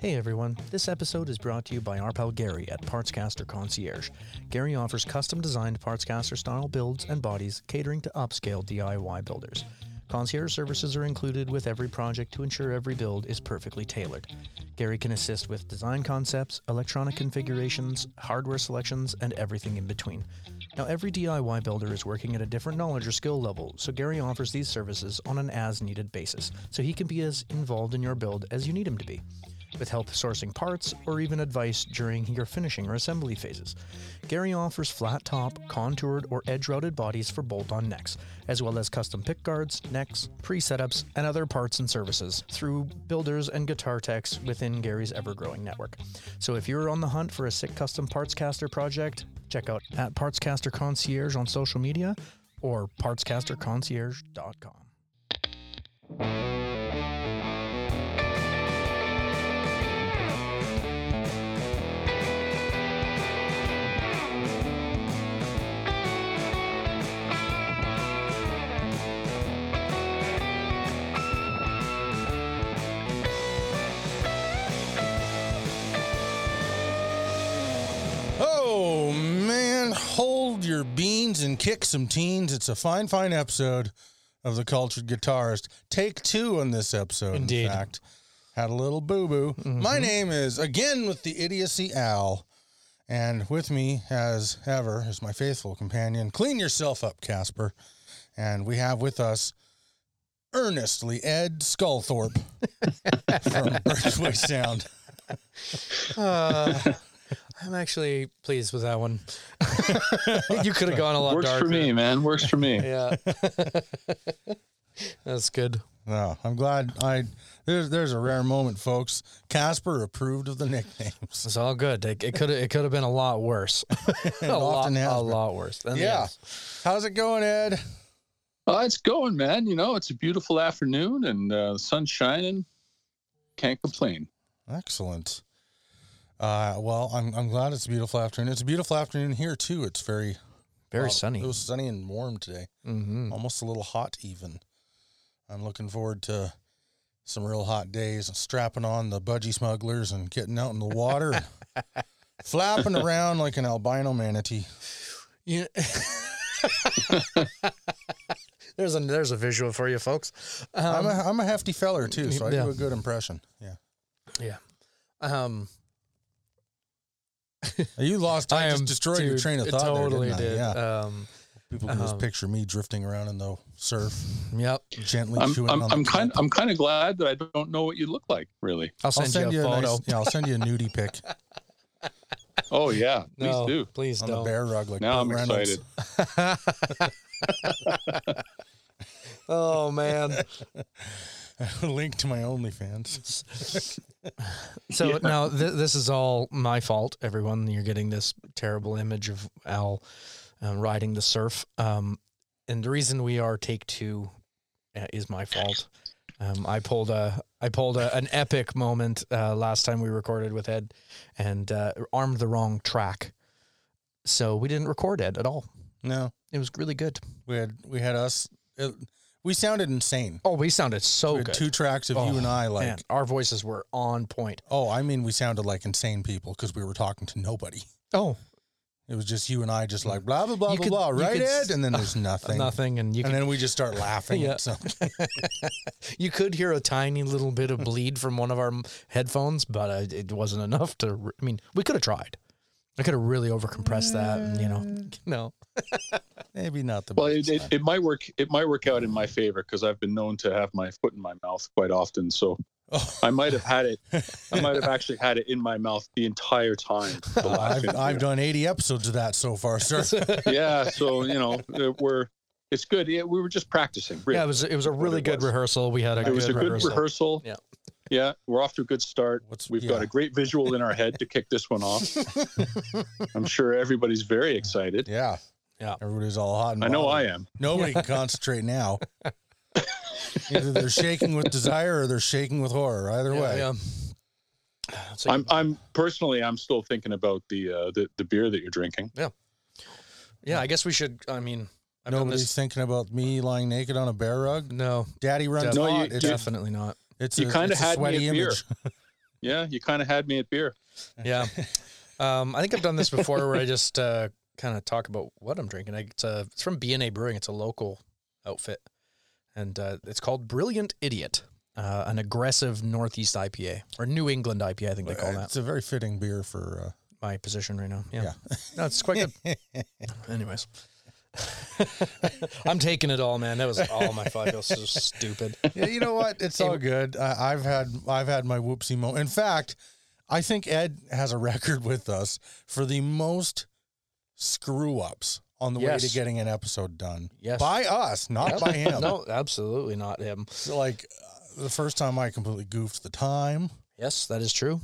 Hey everyone, this episode is brought to you by our pal Gary at PartsCaster Concierge. Gary offers custom-designed PartsCaster style builds and bodies catering to upscale DIY builders. Concierge services are included with every project to ensure every build is perfectly tailored. Gary can assist with design concepts, electronic configurations, hardware selections, and everything in between. Now, every DIY builder is working at a different knowledge or skill level, so Gary offers these services on an as-needed basis, so he can be as involved in your build as you need him to be, with help sourcing parts or even advice during your finishing or assembly phases. Gary offers flat top, contoured, or edge-routed bodies for bolt-on necks, as well as custom pick guards, necks, pre-setups, and other parts and services through builders and guitar techs within Gary's ever-growing network. So if you're on the hunt for a sick custom PartsCaster project, check out at PartsCaster Concierge on social media or PartsCasterConcierge.com. Oh, man, hold your beans and kick some teens. It's a fine, fine episode of The Cultured Guitarist. Take two on this episode, indeed. In fact. Had a little boo-boo. Mm-hmm. My name is, again, with the idiocy, Al. And with me, as ever, is my faithful companion, Clean Yourself Up, Casper. And we have with us, earnestly, Ed Sculthorpe from Birchway Sound. I'm actually pleased with that one. You could have gone a lot darker. Works for me, man. Works for me. Yeah. That's good. No, I'm glad. There's a rare moment, folks. Casper approved of the nicknames. It's all good. It could have been a lot worse. a lot worse. Yeah. How's it going, Ed? Oh, it's going, man. You know, it's a beautiful afternoon and the sun's shining. Can't complain. Excellent. Well, I'm glad it's a beautiful afternoon. It's a beautiful afternoon here, too. It's very, very sunny. It was sunny and warm today. Mm-hmm. Almost a little hot, even. I'm looking forward to some real hot days and strapping on the budgie smugglers and getting out in the water and flapping around like an albino manatee. Yeah. There's a visual for you, folks. I'm a hefty feller, too, so I do a good impression. Yeah. You lost. I just destroyed your train of thought. Totally there, did. Yeah. People can just picture me drifting around in the surf. Yep. Gently chewing on the top. I'm kind of glad that I don't know what you look like, really. I'll send you a photo. I'll send you a nudie pic. Oh, yeah. Please do. Please don't. On the bear rug like now I'm Reynolds. Excited. Oh, man. Link to my OnlyFans. So yeah. Now this is all my fault, everyone. You're getting this terrible image of Al riding the surf. And the reason we are take two is my fault. I pulled an epic moment last time we recorded with Ed and armed the wrong track. So we didn't record Ed at all. No. It was really good. We had us... We sounded insane. Oh, we sounded so good. Two tracks of you and I, like... Man, our voices were on point. Oh, I mean, we sounded like insane people because we were talking to nobody. Oh. It was just you and I just like, blah, blah, blah, blah, blah, right, Ed? And then there's nothing. Nothing, and then we just start laughing at something. You could hear a tiny little bit of bleed from one of our headphones, but it wasn't enough to... I mean, we could have tried. I could have really overcompressed that, and, no, maybe not the. Well, it might work. It might work out in my favor because I've been known to have my foot in my mouth quite often. So I might have had it. I might have actually had it in my mouth the entire time. I've done 80 episodes of that so far, sir. Yeah, so it's good. Yeah, we were just practicing. Really. Yeah, it was a really good rehearsal. We had a good rehearsal. Yeah. Yeah, we're off to a good start. We've got a great visual in our head to kick this one off. I'm sure everybody's very excited. Yeah. Everybody's all hot and I know I am. Nobody can concentrate now. Either they're shaking with desire or they're shaking with horror. Either way. Yeah. So I'm personally still thinking about the beer that you're drinking. Yeah. Yeah, I guess we should, Nobody's thinking about me lying naked on a bear rug? No. Daddy runs hot. Definitely not. You kind of had me at beer. Yeah, you kind of had me at beer. Yeah. I think I've done this before where I just kind of talk about what I'm drinking. It's from BNA Brewing. It's a local outfit. And it's called Brilliant Idiot, an aggressive Northeast IPA, or New England IPA, I think they call that. It's a very fitting beer for my position right now. Yeah. No, it's quite good. Anyways. I'm taking it all, man. That was all my fault. It was so stupid. Yeah, you know what? It's all good. I've had my whoopsie moment. In fact, I think Ed has a record with us for the most screw-ups on the way to getting an episode done. Yes. By us, not by him. No, absolutely not him. So like the first time I completely goofed the time. Yes, that is true.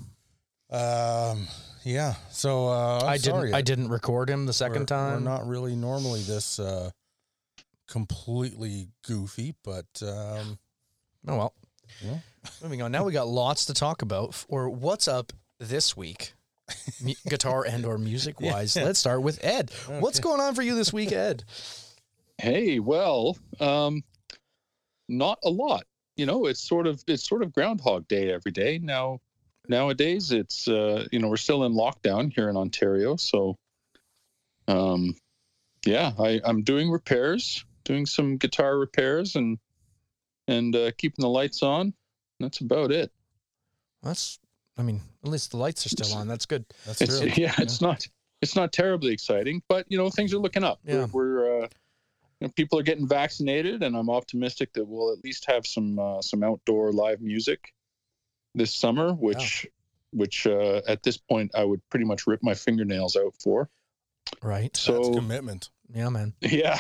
Yeah. So I didn't record him the second time. We're not really normally this completely goofy, but oh well. Yeah. Moving on. Now we got lots to talk about. Or what's up this week, guitar and or music wise. Yeah. Let's start with Ed. Okay. What's going on for you this week, Ed? Hey, well, not a lot. You know, it's sort of Groundhog Day every day now. Nowadays, it's, we're still in lockdown here in Ontario. So, I'm doing repairs, doing some guitar repairs and keeping the lights on. That's about it. At least the lights are still on. That's good. That's true. Yeah, it's not terribly exciting, but, things are looking up. Yeah. We're people are getting vaccinated, and I'm optimistic that we'll at least have some outdoor live music this summer, which at this point I would pretty much rip my fingernails out for. Right. So that's commitment. Yeah, man. Yeah.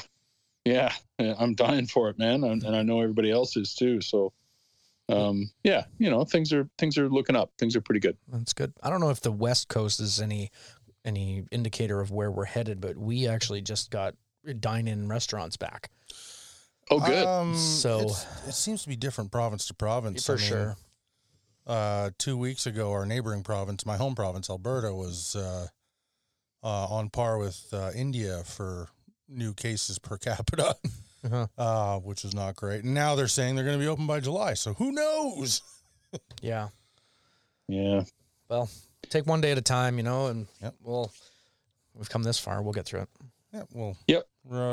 Yeah. I'm dying for it, man. And I know everybody else is too. So, things are looking up. Things are pretty good. That's good. I don't know if the West Coast is any indicator of where we're headed, but we actually just got dine-in restaurants back. Oh, good. So it seems to be different province to province. For sure. 2 weeks ago, our neighboring province, my home province, Alberta, was on par with India for new cases per capita, which is not great. And now they're saying they're going to be open by July, so who knows? Yeah. Yeah. Well, take one day at a time, and we've come this far. We'll get through it. Yeah, well. Yep.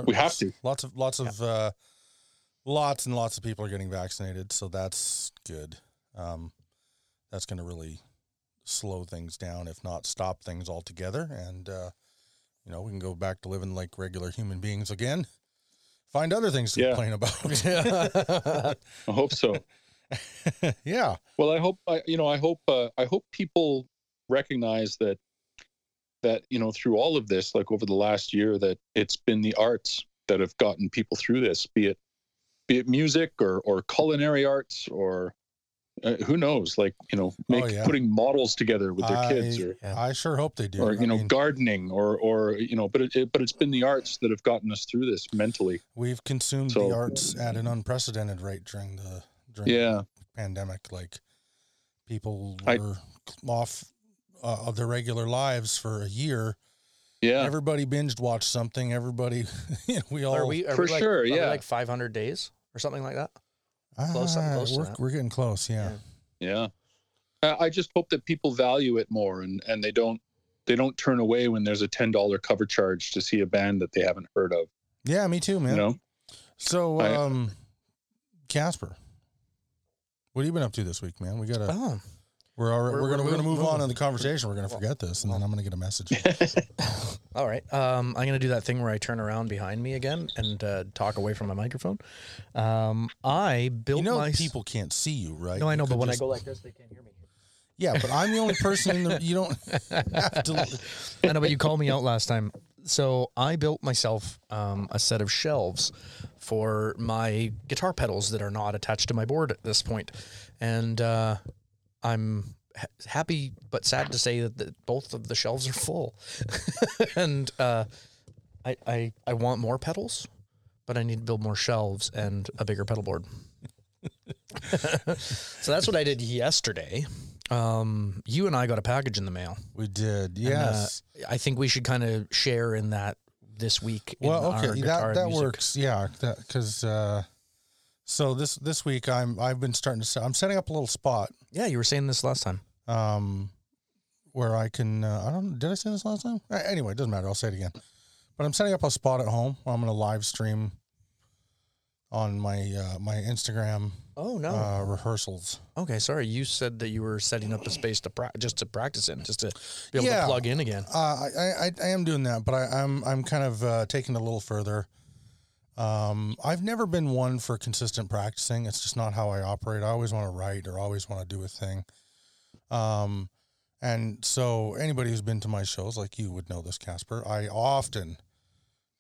We have to. Lots and lots of people are getting vaccinated, so that's good. That's going to really slow things down, if not stop things altogether. And, we can go back to living like regular human beings again. Find other things to complain about. Yeah. I hope so. Yeah. Well, I hope people recognize that through all of this, like over the last year, that it's been the arts that have gotten people through this, be it music or culinary arts or, who knows? Putting models together with their kids, I sure hope they do. Or gardening, or but it's been the arts that have gotten us through this mentally. We've consumed the arts at an unprecedented rate during the pandemic. Like people were off of their regular lives for a year. Yeah, everybody binge watched something. Everybody, we all are we like 500 days or something like that. Close we're getting close. Yeah. I just hope that people value it more and they don't turn away when there's a $10 cover charge to see a band that they haven't heard of. Yeah, me too, man. So, Casper, what have you been up to this week, man? We're gonna move on in the conversation. We're gonna forget this, and then I'm gonna get a message. All right, I'm gonna do that thing where I turn around behind me again and talk away from my microphone. I built my. People can't see you, right? No, I know, but when I go like this, they can't hear me. Yeah, but I'm the only person in the. You don't have to. I know, but you called me out last time. So I built myself a set of shelves for my guitar pedals that are not attached to my board at this point, and. I'm happy but sad to say that both of the shelves are full. And I want more pedals, but I need to build more shelves and a bigger pedal board. So that's what I did yesterday. You and I got a package in the mail. We did, yes. And, I think we should kind of share in that this week. Well, okay, that works, yeah, because... So this week I'm setting up a little spot. Yeah, you were saying this last time. where I can, did I say this last time? Anyway, it doesn't matter. I'll say it again. But I'm setting up a spot at home where I'm going to live stream on my my Instagram rehearsals. Okay, sorry. You said that you were setting up a space to just to practice in, just to be able to plug in again. I am doing that, but I'm kind of taking it a little further. I've never been one for consistent practicing. It's just not how I operate. I always want to write or always want to do a thing. And so anybody who's been to my shows, like you would know this, Casper, I often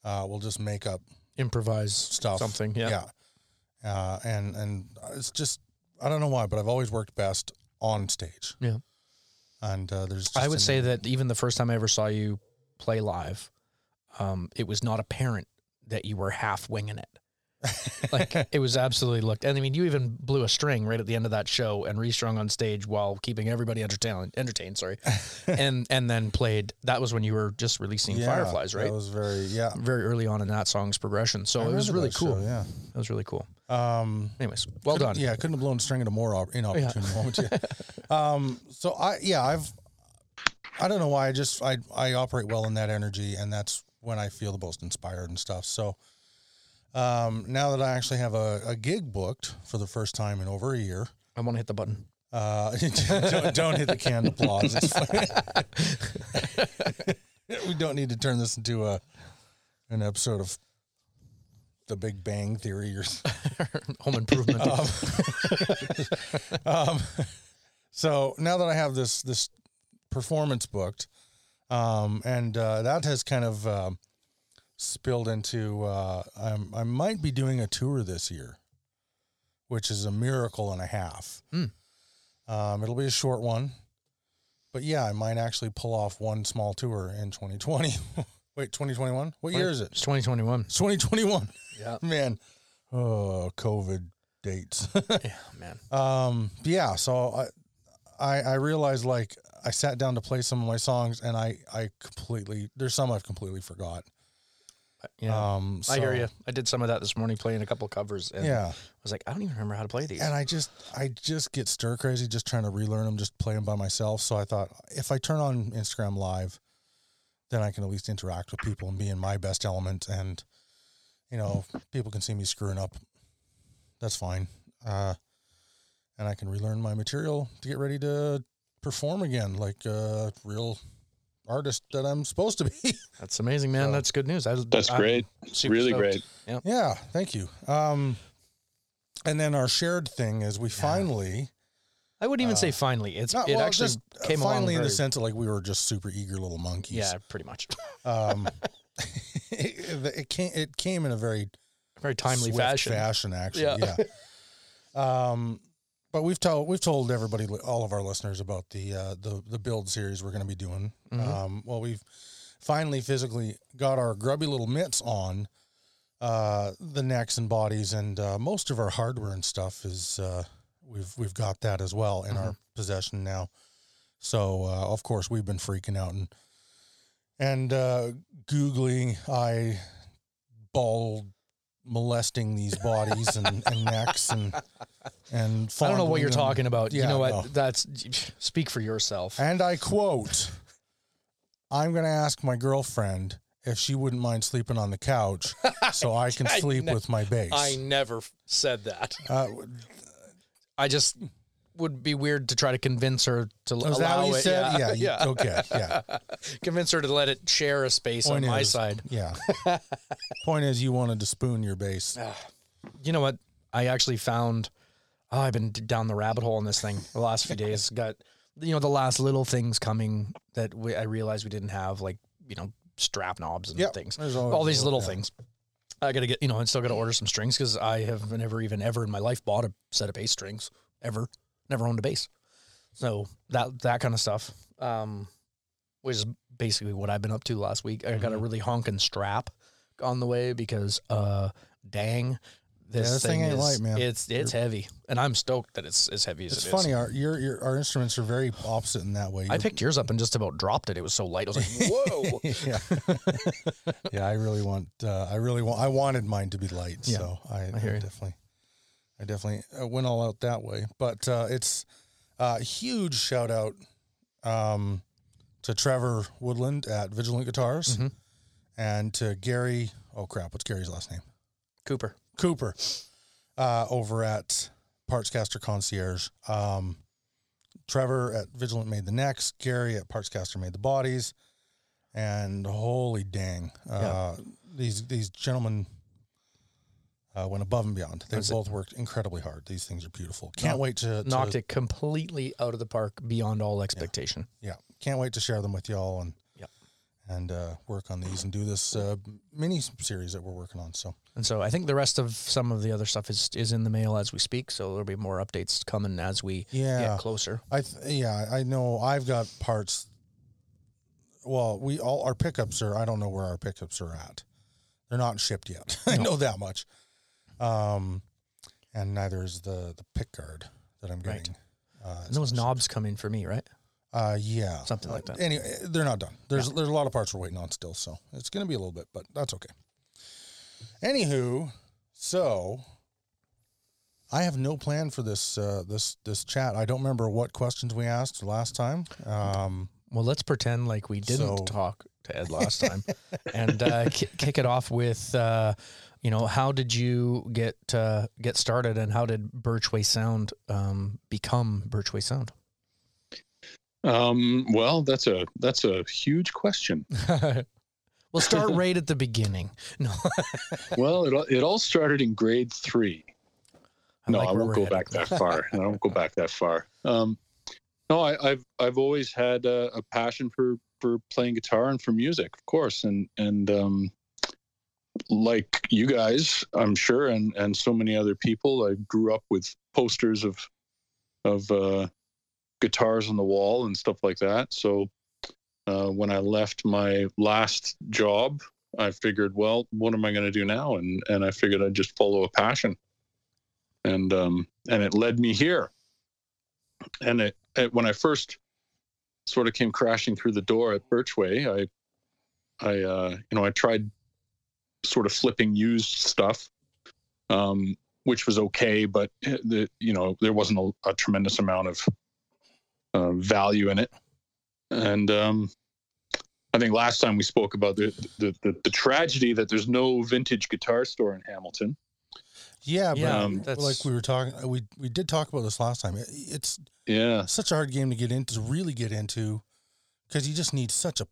will just make up. Improvise stuff. Something, yeah. Yeah. And it's just, I don't know why, but I've always worked best on stage. Yeah. And there's just I would say that even the first time I ever saw you play live, it was not apparent that you were half winging it. Like it was absolutely looked, and I mean, you even blew a string right at the end of that show and restrung on stage while keeping everybody entertained. Sorry, and then played. That was when you were just releasing Fireflies, right? That was very early on in that song's progression. So it was really cool. Show, yeah, that was really cool. Anyways, well done. Yeah, I couldn't have blown a string at a more inopportune moment. Yeah. I don't know why. I operate well in that energy, and that's when I feel the most inspired and stuff. So. Now that I actually have a gig booked for the first time in over a year. I want to hit the button. Don't hit the canned applause. It's funny. We don't need to turn this into an episode of The Big Bang Theory or Home Improvement. So now that I have this performance booked, and that has kind of... spilled into I might be doing a tour this year, which is a miracle and a half. It'll be a short one, but yeah, I might actually pull off one small tour in 2020. Wait, 2021? What year is it? It's 2021. It's 2021. Yeah. Man. Oh, COVID dates. Yeah, man. Yeah, so I realized, like, I sat down to play some of my songs, and there's some I've completely forgot. Yeah, so, I hear you. I did some of that this morning, playing a couple covers, and I was like, I don't even remember how to play these. And I just get stir crazy just trying to relearn them, just playing by myself. So I thought, if I turn on Instagram Live, then I can at least interact with people and be in my best element. And you know, people can see me screwing up. That's fine. And I can relearn my material to get ready to perform again, like a real artist that I'm supposed to be. That's amazing, man. So, that's good news. That's great. Really stoked. Great. Yep. Yeah. Thank you. And then our shared thing is we finally, I wouldn't even say finally, it actually came along finally in the sense of, like, we were just super eager little monkeys. Yeah, pretty much. It came in a very timely fashion actually. Yeah. But we've told everybody, all of our listeners, about the build series we're going to be doing. Mm-hmm. Well, we've finally physically got our grubby little mitts on the necks and bodies, and most of our hardware and stuff is we've got that as well in our possession now. So of course we've been freaking out and googling, molesting these bodies and necks and I don't know what you're talking about. Yeah, you know what? No. That's speak for yourself. And I quote, I'm going to ask my girlfriend if she wouldn't mind sleeping on the couch so I can sleep with my bass. I never said that. I just would be weird to try to convince her to allow it. Said? Yeah. Yeah. Okay. Yeah. Convince her to let it share a space on my side. Yeah. Point is, you wanted to spoon your bass. You know what? I actually found, I've been down the rabbit hole in this thing the last few days. Got, you know, the last little things coming that I realized we didn't have, like, you know, strap knobs and things, all these little things. I got to get, you know, I still got to order some strings, because I have never even ever in my life bought a set of bass strings ever. Never owned a bass. So that kind of stuff was basically what I've been up to last week. I got a really honking strap on the way, because dang, this thing ain't light, man. It's heavy, and I'm stoked that it's as heavy as it is. It's funny, our instruments are very opposite in that way. I picked yours up and just about dropped it. It was so light. I was like, whoa. Yeah. Yeah, I wanted mine to be light, so I definitely went all out that way, but it's Huge shout out to Trevor Woodland at Vigilant Guitars, mm-hmm. and to Gary, oh crap, what's Gary's last name? Cooper, over at PartsCaster Concierge. Trevor at Vigilant made the necks, Gary at PartsCaster made the bodies, and holy dang, yeah. These gentlemen went above and beyond. They both worked incredibly hard. These things are beautiful. Can't wait to... Knocked it completely out of the park beyond all expectation. Yeah. Can't wait to share them with y'all and work on these and do this mini series that we're working on. So I think the rest of some of the other stuff is in the mail as we speak, so there'll be more updates coming as we get closer. I know I've got parts... Well, our pickups are... I don't know where our pickups are at. They're not shipped yet. I know that much. And neither is the pick guard that I'm getting. Right. And those knobs come in for me, right? Yeah. Something like that. Anyway, they're not done. There's a lot of parts we're waiting on still, so it's going to be a little bit, but that's okay. Anywho, so I have no plan for this chat. I don't remember what questions we asked last time. Well, let's pretend like we didn't talk to Ed last time and kick it off with... how did you get started, and how did Birchway Sound become Birchway Sound? Well, that's a huge question. We'll start right at the beginning. No. Well, it all started in grade 3. I won't go back that far. I've always had a passion for playing guitar and for music, of course, and like you guys, I'm sure, and so many other people, I grew up with posters of guitars on the wall and stuff like that. So when I left my last job, I figured, well, what am I going to do now? And I figured I'd just follow a passion, and it led me here. And when I first sort of came crashing through the door at Birchway, I tried sort of flipping used stuff, which was okay, but there wasn't a tremendous amount of value in it. And I think last time we spoke about the tragedy that there's no vintage guitar store in Hamilton. Yeah, but like we were talking, we did talk about this last time. It's such a hard game to really get into, because you just need such a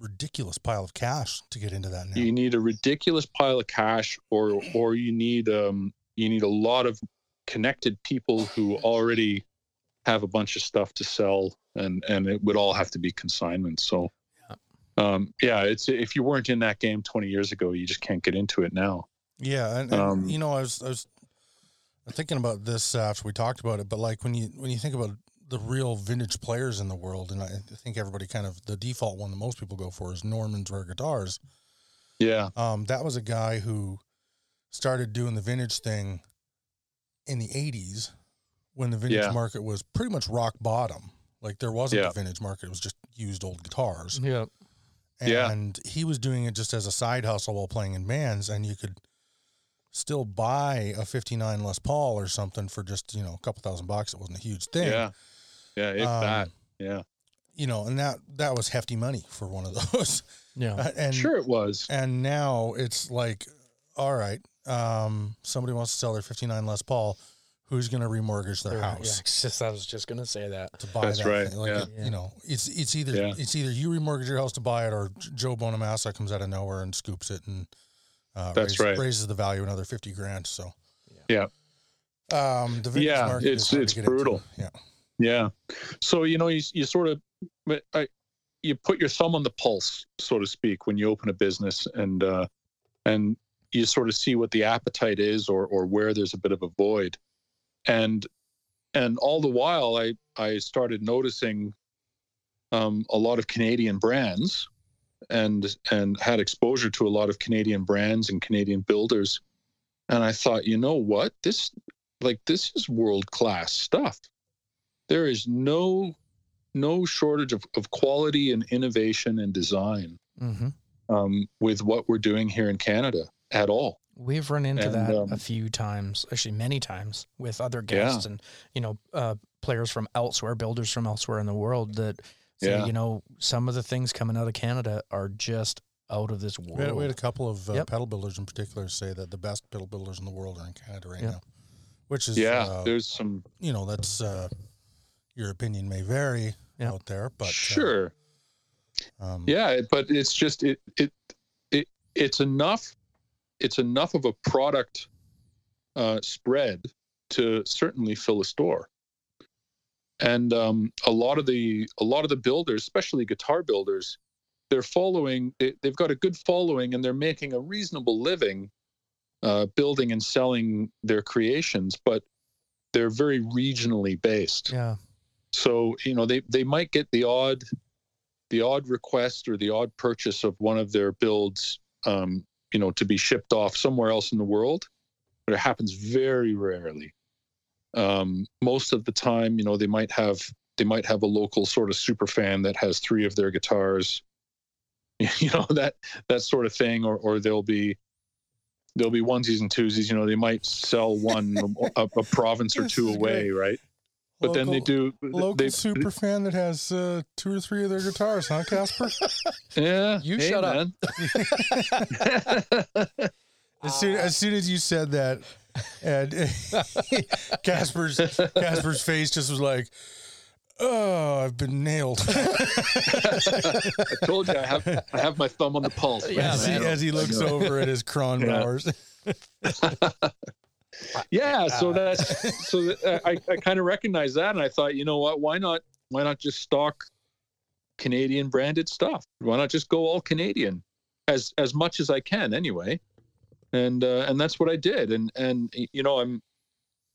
ridiculous pile of cash to get into that now. You need a ridiculous pile of cash, or you need a lot of connected people who already have a bunch of stuff to sell, and it would all have to be consignment. So it's, if you weren't in that game 20 years ago, you just can't get into it now. And I was thinking about this after we talked about it, but like when you think about the real vintage players in the world, and I think everybody kind of, the default one that most people go for is Norman's Rare Guitars. Yeah. That was a guy who started doing the vintage thing in the 80s, when the vintage market was pretty much rock bottom. Like there wasn't a vintage market. It was just used old guitars. Yeah. And he was doing it just as a side hustle while playing in bands, and you could still buy a 59 Les Paul or something for just, a couple $1,000 bucks. It wasn't a huge thing. Yeah. Yeah, if that. Yeah. And that was hefty money for one of those. Yeah. And sure it was. And now it's like, all right, somebody wants to sell their 59 Les Paul, who's going to remortgage their house? Yeah, I was just going to say that. To buy That's that right. thing. Like, it's either you remortgage your house to buy it, or Joe Bonamassa comes out of nowhere and scoops it and raises the value another $50,000. So the vintage market it's brutal. So you sort of you put your thumb on the pulse, so to speak, when you open a business, and you sort of see what the appetite is, or where there's a bit of a void, and all the while I started noticing a lot of Canadian brands, and had exposure to a lot of Canadian brands and Canadian builders, and I thought, you know what, this is world class stuff. There is no shortage of quality and innovation and design with what we're doing here in Canada at all. We've run into that a few times, actually many times, with other guests and, you know, players from elsewhere, builders from elsewhere in the world that say, you know, some of the things coming out of Canada are just out of this world. We had a couple of pedal builders in particular say that the best pedal builders in the world are in Canada right now, which is, there's some, you know, that's, your opinion may vary out there, but but it's just, it's enough. It's enough of a product spread to certainly fill a store, and a lot of the builders, especially guitar builders, they're following. They've got a good following, and they're making a reasonable living building and selling their creations, but they're very regionally based. Yeah. So you know they might get the odd request or the odd purchase of one of their builds. You know, to be shipped off somewhere else in the world, but it happens very rarely. Most of the time, you know, they might have a local sort of super fan that has three of their guitars, you know, that sort of thing, or there'll be onesies and twosies. You know, they might sell one a province or two away, right? But local, then they do local super fan that has two or three of their guitars, huh, Casper? Yeah, you shut man. Up. as soon as you said that, and Casper's face just was like, "Oh, I've been nailed." I told you I have my thumb on the pulse. Yeah, as he looks over at his Kronmauers. Yeah. Yeah, I kind of recognized that, and I thought, you know what? Why not just stock Canadian branded stuff? Why not just go all Canadian, as much as I can, anyway? And that's what I did. And you know,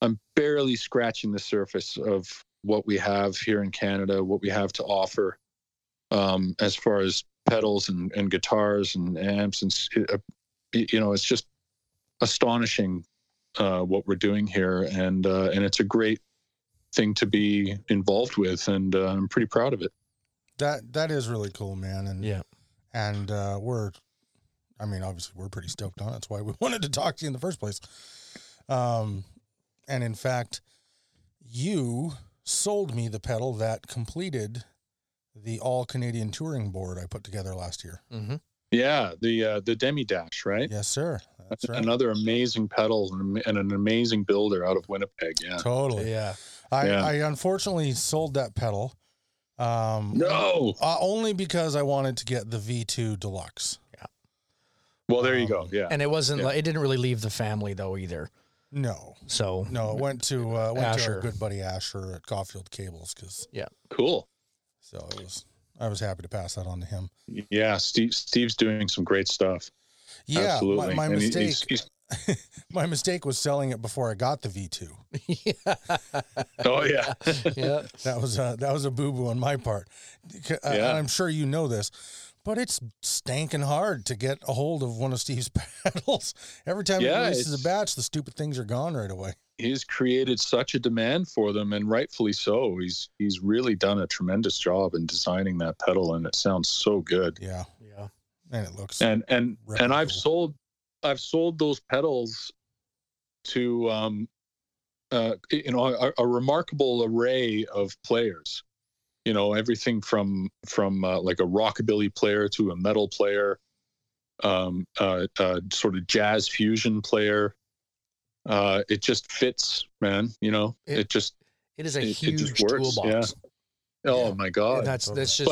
I'm barely scratching the surface of what we have here in Canada, what we have to offer, as far as pedals and guitars and amps, and you know, it's just astonishing. What we're doing here, and it's a great thing to be involved with, and I'm pretty proud of it. That is really cool, man. And obviously we're pretty stoked on it. That's why we wanted to talk to you in the first place. And in fact, you sold me the pedal that completed the all Canadian touring board I put together last year. Mm-hmm. Yeah, the Demi Dash, right? Yes, sir. That's right. Another amazing pedal and an amazing builder out of Winnipeg. Yeah, totally. Yeah, I unfortunately sold that pedal. Only because I wanted to get the V2 Deluxe. Yeah. Well, there you go. Yeah, and it wasn't. Like, it didn't really leave the family though either. No. So no, it went to Asher. To our good buddy Asher at Caulfield Cables. Cause cool. So it was. I was happy to pass that on to him. Yeah, Steve's doing some great stuff. Yeah, absolutely. My mistake. He's my mistake was selling it before I got the V2. Yeah. Oh yeah. Yeah. That was a boo-boo on my part. And I'm sure you know this, but it's stankin' hard to get a hold of one of Steve's pedals. Every time he releases a batch, the stupid things are gone right away. He's created such a demand for them, and rightfully so. He's really done a tremendous job in designing that pedal, and it sounds so good. Yeah, yeah, and it looks and I've sold those pedals to you know a remarkable array of players. You know, everything from like a rockabilly player to a metal player, sort of jazz fusion player. It just fits, man. You know, it is a huge toolbox. Yeah. Oh my God. And that's just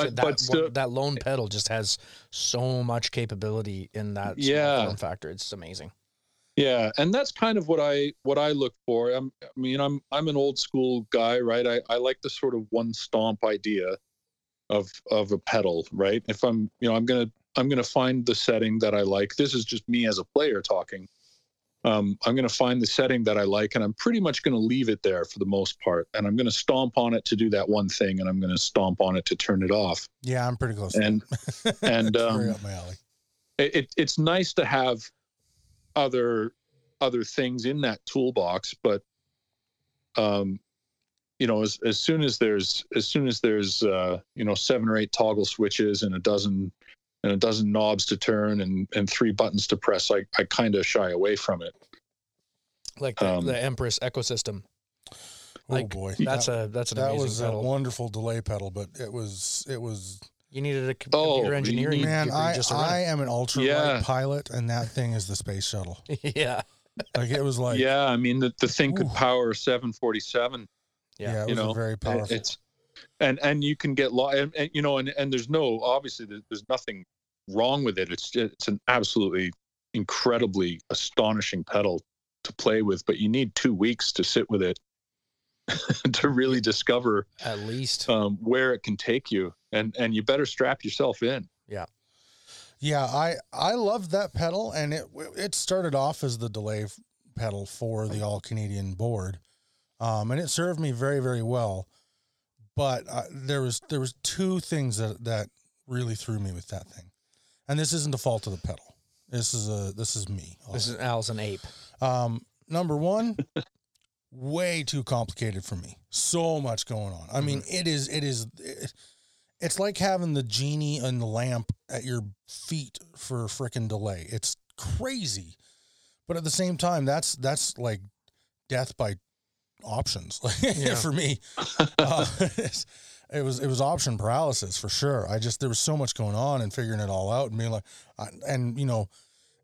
that lone pedal just has so much capability in that form factor. It's amazing. Yeah. And that's kind of what I look for. I'm an old school guy, right? I like the sort of one stomp idea of a pedal, right? If I'm, you know, I'm going to find the setting that I like. This is just me as a player talking. I'm going to find the setting that I like, and I'm pretty much going to leave it there for the most part. And I'm going to stomp on it to do that one thing, and I'm going to stomp on it to turn it off. Yeah, I'm pretty close. And up my alley. It's nice to have other things in that toolbox, but you know, as soon as there's you know 7 or 8 toggle switches and a dozen and a dozen knobs to turn and three buttons to press, I kind of shy away from it. Like the Empress ecosystem. Like, oh boy, that's an amazing pedal. A wonderful delay pedal, but it was. You needed a computer engineering. Man, I am an ultralight pilot, and that thing is the space shuttle. Yeah, like it was like. Yeah, I mean the thing could power 747. Yeah, it was very powerful. It's and you can get and there's no there's nothing wrong with it. It's an absolutely incredibly astonishing pedal to play with, but you need 2 weeks to sit with it. To really discover at least where it can take you, and you better strap yourself in. Yeah. I loved that pedal, and it started off as the delay pedal for the All Canadian board, and it served me very, very well. But there was two things that really threw me with that thing, and this isn't the fault of the pedal. This is me. This is Al's an ape. Number one. Way too complicated for me. So much going on. I mean, it's like having the genie and the lamp at your feet for frickin' delay. It's crazy. But at the same time, that's like death by options for me. It was option paralysis for sure. There was so much going on and figuring it all out and being like, and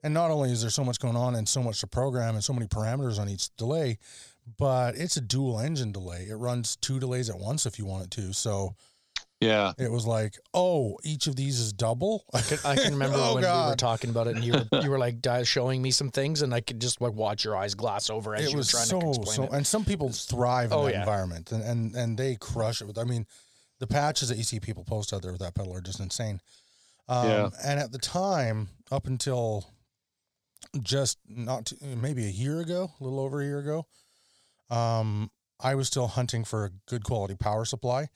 not only is there so much going on and so much to program and so many parameters on each delay, but it's a dual engine delay. It runs two delays at once if you want it to. So yeah, it was like, oh, each of these is double. I can remember we were talking about it and you were like showing me some things, and I could just like watch your eyes gloss over as you were trying to explain it. And some people thrive in that environment and they crush it. I mean, the patches that you see people post out there with that pedal are just insane. And at the time, up until just maybe a little over a year ago, I was still hunting for a good quality power supply,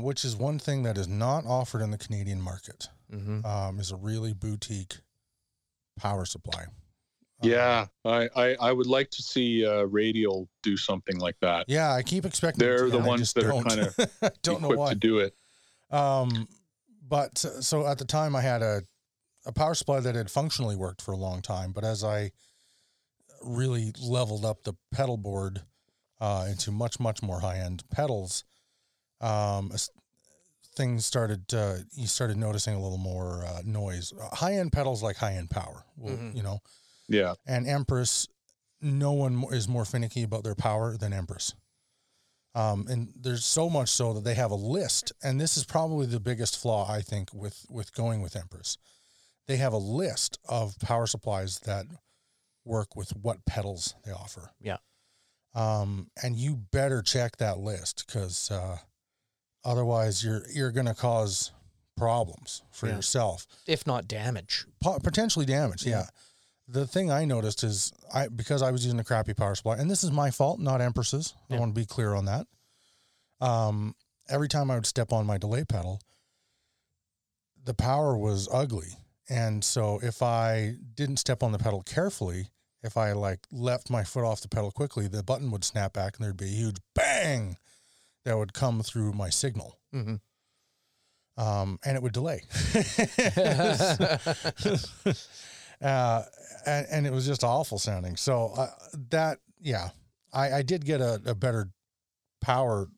which is one thing that is not offered in the Canadian market, is a really boutique power supply. I would like to see Radial do something like that. Yeah, I keep expecting they're the ones that are kind of don't know why to do it. But so at the time I had a power supply that had functionally worked for a long time, but as I really leveled up the pedal board into much, much more high-end pedals, things started, you started noticing a little more noise. High-end pedals like high-end power, you know? Yeah. And Empress, no one is more finicky about their power than Empress. And there's so much so that they have a list, and this is probably the biggest flaw, I think, with going with Empress. They have a list of power supplies that work with what pedals they offer. Yeah. And you better check that list, because otherwise you're going to cause problems for yourself. If not damage. Potentially damage, yeah. The thing I noticed is because I was using a crappy power supply, and this is my fault, not Empress's. I want to be clear on that. Every time I would step on my delay pedal, the power was ugly. And so if I didn't step on the pedal carefully, if I like left my foot off the pedal quickly, the button would snap back and there'd be a huge bang that would come through my signal. Mm-hmm. And it would delay. and it was just awful sounding. So I did get a better power.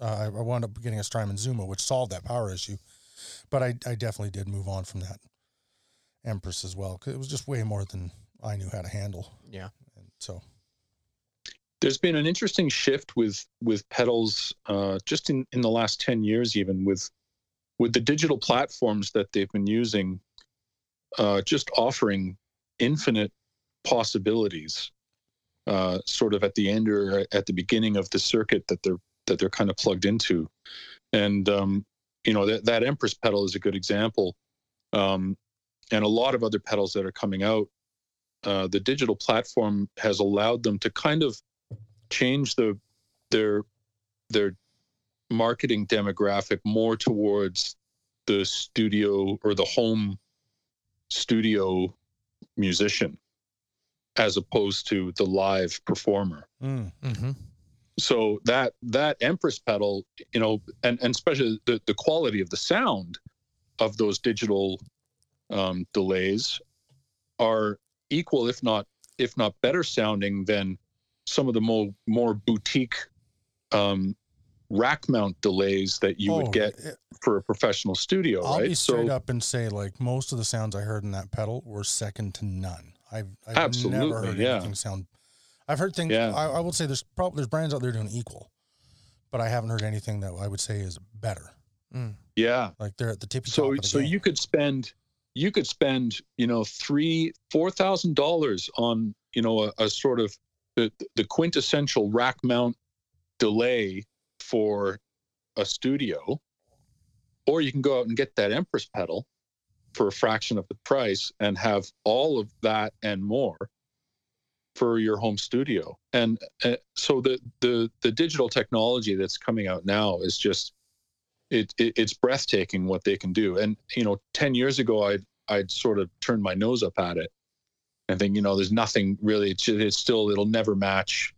I wound up getting a Strymon Zuma, which solved that power issue. But I definitely did move on from that Empress as well, because it was just way more than I knew how to handle. Yeah. And so there's been an interesting shift with pedals just in the last 10 years, even with the digital platforms that they've been using, just offering infinite possibilities, sort of at the end or at the beginning of the circuit that they're kind of plugged into. And, that Empress pedal is a good example. And a lot of other pedals that are coming out, the digital platform has allowed them to kind of change their marketing demographic more towards the studio or the home studio musician, as opposed to the live performer. Mm-hmm. So that Empress pedal, and especially the quality of the sound of those digital delays are equal, if not better sounding than some of the more boutique rack mount delays that you would get for a professional studio. I'll be straight up and say, like, most of the sounds I heard in that pedal were second to none. I've never heard anything sound. I've heard things. Yeah. I would say there's brands out there doing equal, but I haven't heard anything that I would say is better. Mm. Yeah, like they're at the tippy top of the game. You could spend $3,000-$4,000 on a sort of the quintessential rack mount delay for a studio, or you can go out and get that Empress pedal for a fraction of the price and have all of that and more for your home studio. And so the digital technology that's coming out now is just it's breathtaking what they can do. And 10 years ago I'd sort of turned my nose up at it and think there's nothing really. It'll never match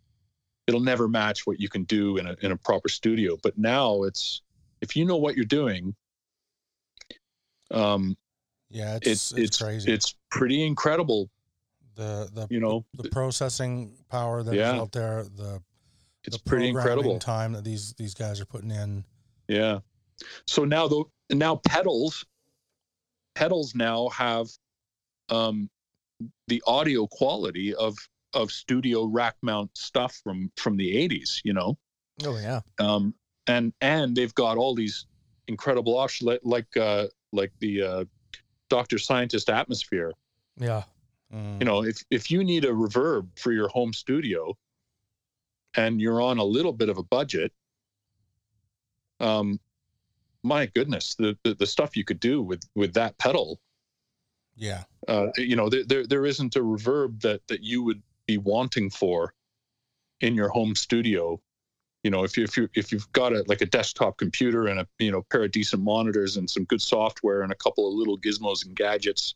what you can do in a proper studio. But now it's, if you know what you're doing, it's crazy. It's pretty incredible. The processing power that is out there, it's pretty incredible time that these guys are putting in. Yeah. So now pedals now have the audio quality of studio rack mount stuff from the 80s, Oh yeah. And they've got all these incredible options like the Dr. Scientist Atmosphere. Yeah. Mm. If you need a reverb for your home studio and you're on a little bit of a budget, my goodness, the stuff you could do with that pedal. Yeah. There isn't a reverb that you would be wanting for in your home studio. If you've got a desktop computer and a pair of decent monitors and some good software and a couple of little gizmos and gadgets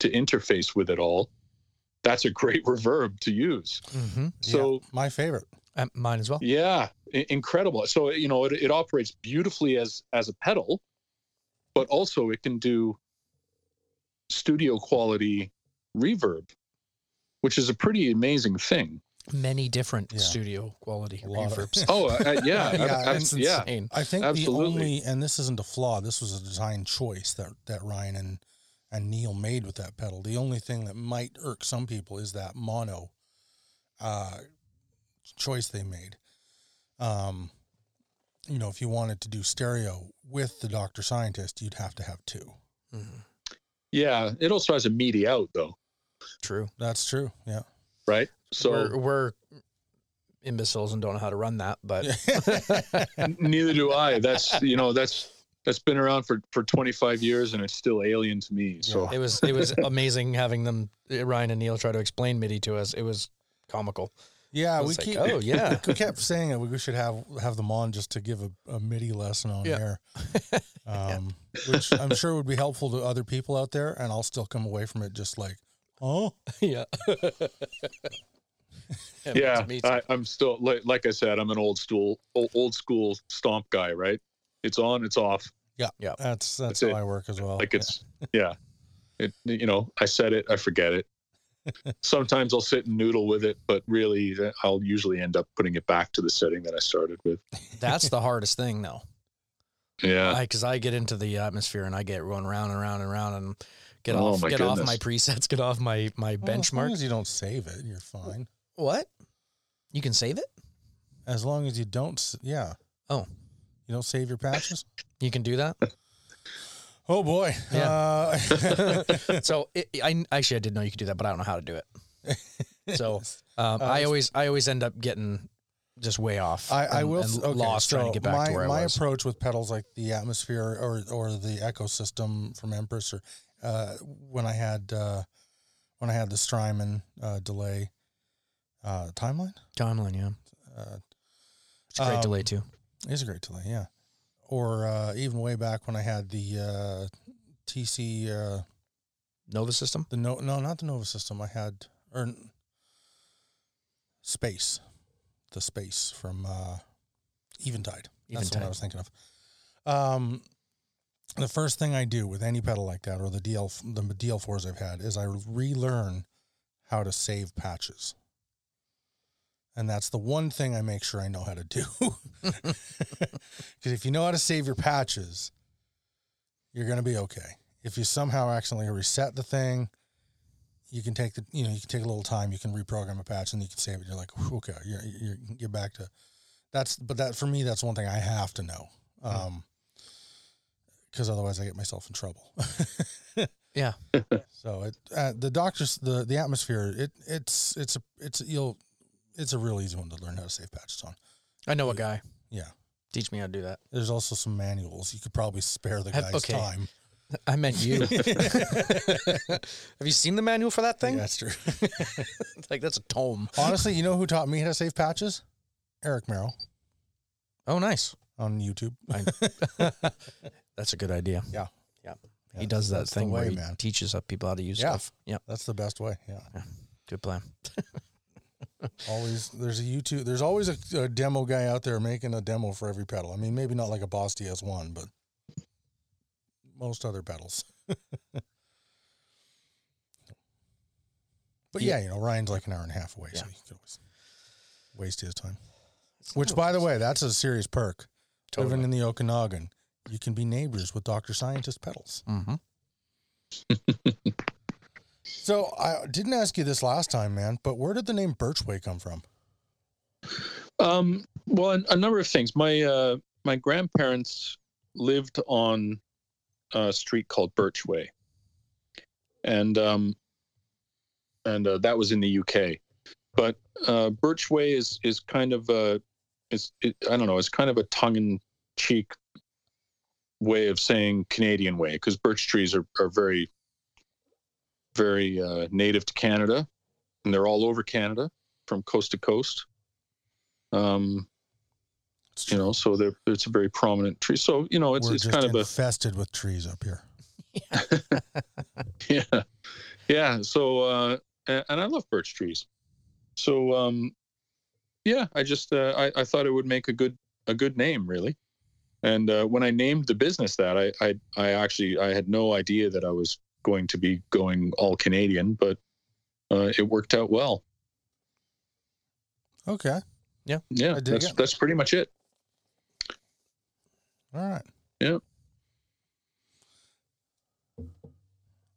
to interface with it all, that's a great reverb to use. Mm-hmm. So my favorite, mine as well. Yeah, incredible. So it operates beautifully as a pedal, but also it can do studio quality reverb, which is a pretty amazing thing. Many different studio quality reverbs. It's insane. I think absolutely. The only, and this isn't a flaw, this was a design choice that Ryan and Neil made with that pedal. The only thing that might irk some people is that mono choice they made. If you wanted to do stereo with the Dr. Scientist, you'd have to have two. Mm-hmm. Yeah, it also has a MIDI out though. True. That's true. Yeah. Right. So we're imbeciles and don't know how to run that, but neither do I. That's been around for 25 years and it's still alien to me. So yeah. It was amazing having them, Ryan and Neil, try to explain MIDI to us. It was comical. Yeah, we kept saying that we should have them on just to give a MIDI lesson on air, which I'm sure would be helpful to other people out there. And I'll still come away from it just like, oh yeah. Yeah, I'm still like I said, I'm an old school stomp guy, right? It's on, it's off. Yeah, yeah. That's how I work as well. Like it's I said it, I forget it. Sometimes I'll sit and noodle with it, but really I'll usually end up putting it back to the setting that I started with. That's the hardest thing though. Yeah. Because I get into the atmosphere and I get going round and round and round and get off my presets, get off my benchmarks. As long as you don't save it, you're fine. What? You can save it? As long as you don't. Yeah. Oh, you don't save your patches? You can do that? Oh boy! Yeah. So I didn't know you could do that, but I don't know how to do it. So I always end up getting just way off. Trying to get back to where I was. My approach with pedals like the Atmosphere or the Ecosystem from Empress, or when I had the Strymon delay timeline, yeah, it's a great delay too. It's a great delay, yeah. Or even way back when I had the TC Nova system? Not the Nova system. I had Space. The Space from Eventide. That's what I was thinking of. the first thing I do with any pedal like that, or the DL4s I've had, is I relearn how to save patches. And that's the one thing I make sure I know how to do. Because if you know how to save your patches, you're going to be okay. If you somehow accidentally reset the thing, you can take a little time. You can reprogram a patch and you can save it. You're like, okay, you get back to that's. But that for me, that's one thing I have to know, because otherwise I get myself in trouble. Yeah. So it the doctor's the atmosphere. It's a real easy one to learn how to save patches on. I know a guy. Yeah. Teach me how to do that. There's also some manuals. You could probably spare the guy's time. I meant you. Have you seen the manual for that thing? Yeah, that's true. It's like, that's a tome. Honestly, you know who taught me how to save patches? Eric Merrill. Oh, nice. On YouTube. That's a good idea. Yeah. Yeah. He does that thing where he teaches people how to use stuff. Yeah. That's the best way. Yeah. Good plan. Always, there's always a demo guy out there making a demo for every pedal. I mean, maybe not like a Boss DS1, but most other pedals. But yeah, Ryan's like an hour and a half away, so he could always waste his time. Which, by the way, that's a serious perk. Totally. Living in the Okanagan, you can be neighbors with Dr. Scientist pedals. Mm-hmm. So I didn't ask you this last time, man, but where did the name Birchway come from? Well, a number of things. My grandparents lived on a street called Birchway, and that was in the UK. But Birchway is kind of it's kind of a tongue-in-cheek way of saying Canadian way, because birch trees are very, very native to Canada, and they're all over Canada from coast to coast. So it's a very prominent tree. So, it's kind of infested with trees up here. Yeah. Yeah. So, and I love birch trees. So, I just, I thought it would make a good name, really. And when I named the business that, I had no idea that I was going to be going all Canadian, but it worked out well. Okay. Yeah. That's pretty much it. All right. Yeah.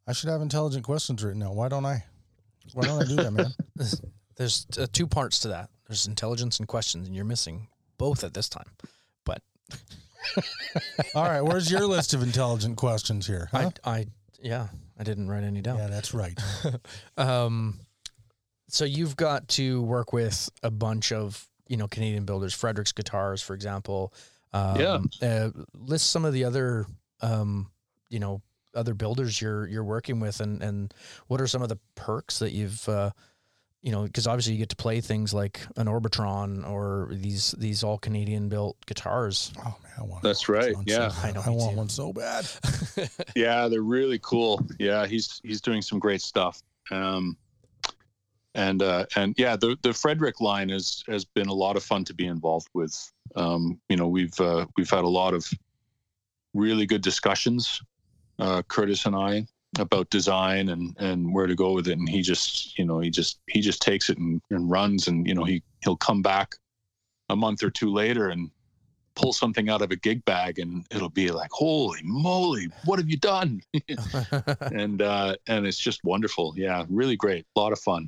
I should have intelligent questions written now. Why don't I do that, man? There's two parts to that. There's intelligence and questions, and you're missing both at this time. But all right, where's your list of intelligent questions here? Huh? I didn't write any down. Yeah, that's right. So you've got to work with a bunch of, Canadian builders, Frederick's Guitars, for example. List some of the other, other builders you're working with, and what are some of the perks that you've, because obviously you get to play things like an Orbitron or these all Canadian built guitars. Oh man, I want that's right. Yeah, so I want one so bad. Yeah, they're really cool. Yeah, he's doing some great stuff. The Frederick line has been a lot of fun to be involved with. We've had a lot of really good discussions, Curtis and I, about design and where to go with it, and he just takes it and runs, and he'll come back a month or two later and pull something out of a gig bag, and it'll be like, holy moly, what have you done? and it's just wonderful. Yeah, really great, a lot of fun.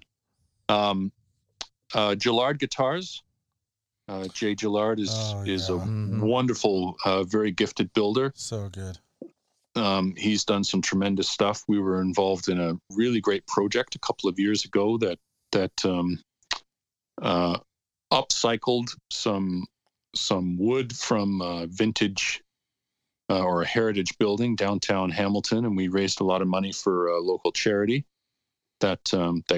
Gillard Guitars, Jay Gillard is a wonderful, very gifted builder. So good. He's done some tremendous stuff. We were involved in a really great project a couple of years ago that upcycled some wood from vintage or a heritage building downtown Hamilton, and we raised a lot of money for a local charity that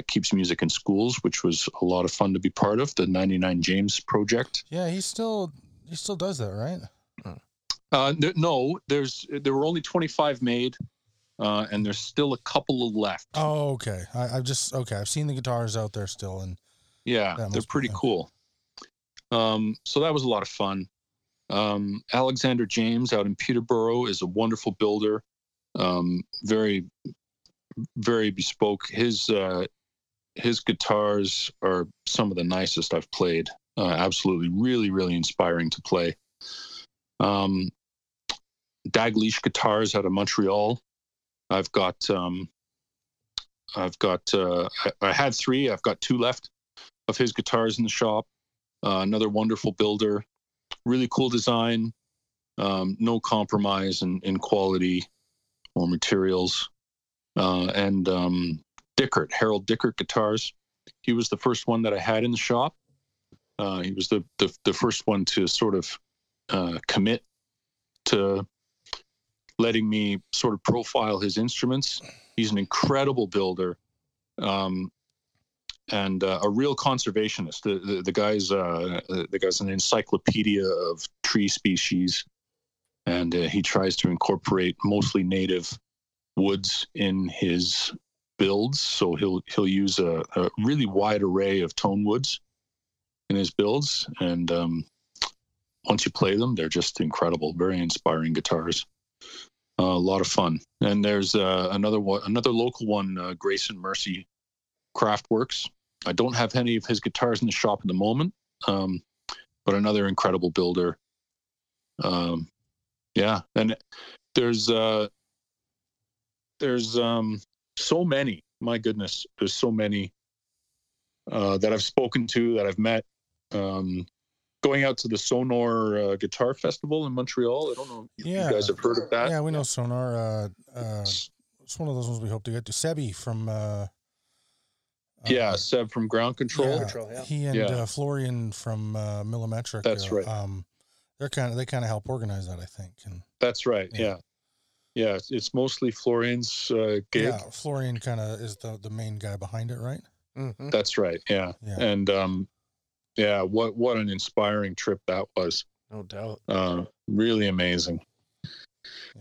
keeps music in schools, which was a lot of fun to be part of. The 99 James Project. Yeah, he still does that, right? No, there were only 25 made, and there's still a couple of left. Oh, okay. I've seen the guitars out there still, and yeah, they're pretty cool. So that was a lot of fun. Alexander James out in Peterborough is a wonderful builder, very, very bespoke. His guitars are some of the nicest I've played. Absolutely, really, really inspiring to play. Dagleash Guitars out of Montreal. I had three. I've got two left of his guitars in the shop. Another wonderful builder, really cool design, no compromise in quality or materials. And Dickert, Harold Dickert Guitars. He was the first one that I had in the shop. He was the first one to sort of commit to letting me sort of profile his instruments. He's an incredible builder, and a real conservationist. The guy's an encyclopedia of tree species, and he tries to incorporate mostly native woods in his builds. So he'll use a really wide array of tone woods in his builds, and once you play them, they're just incredible, very inspiring guitars. A lot of fun. And there's another local one, Grace and Mercy Craftworks. I don't have any of his guitars in the shop at the moment, but another incredible builder. Yeah, and there's so many. My goodness, there's so many that I've spoken to, that I've met. Going out to the Sonar Guitar Festival in Montreal. I don't know if you guys have heard of that. Yeah, we know Sonar. It's one of those ones we hope to get to. Sebi from... Seb from Ground Control. Yeah, he and Florian from Millimetric. That's right. They kind of help organize that, I think. And that's right, yeah, it's mostly Florian's gig. Yeah, Florian kind of is the main guy behind it, right? Mm-hmm. That's right, yeah. And... yeah, what an inspiring trip that was. No doubt. Really amazing.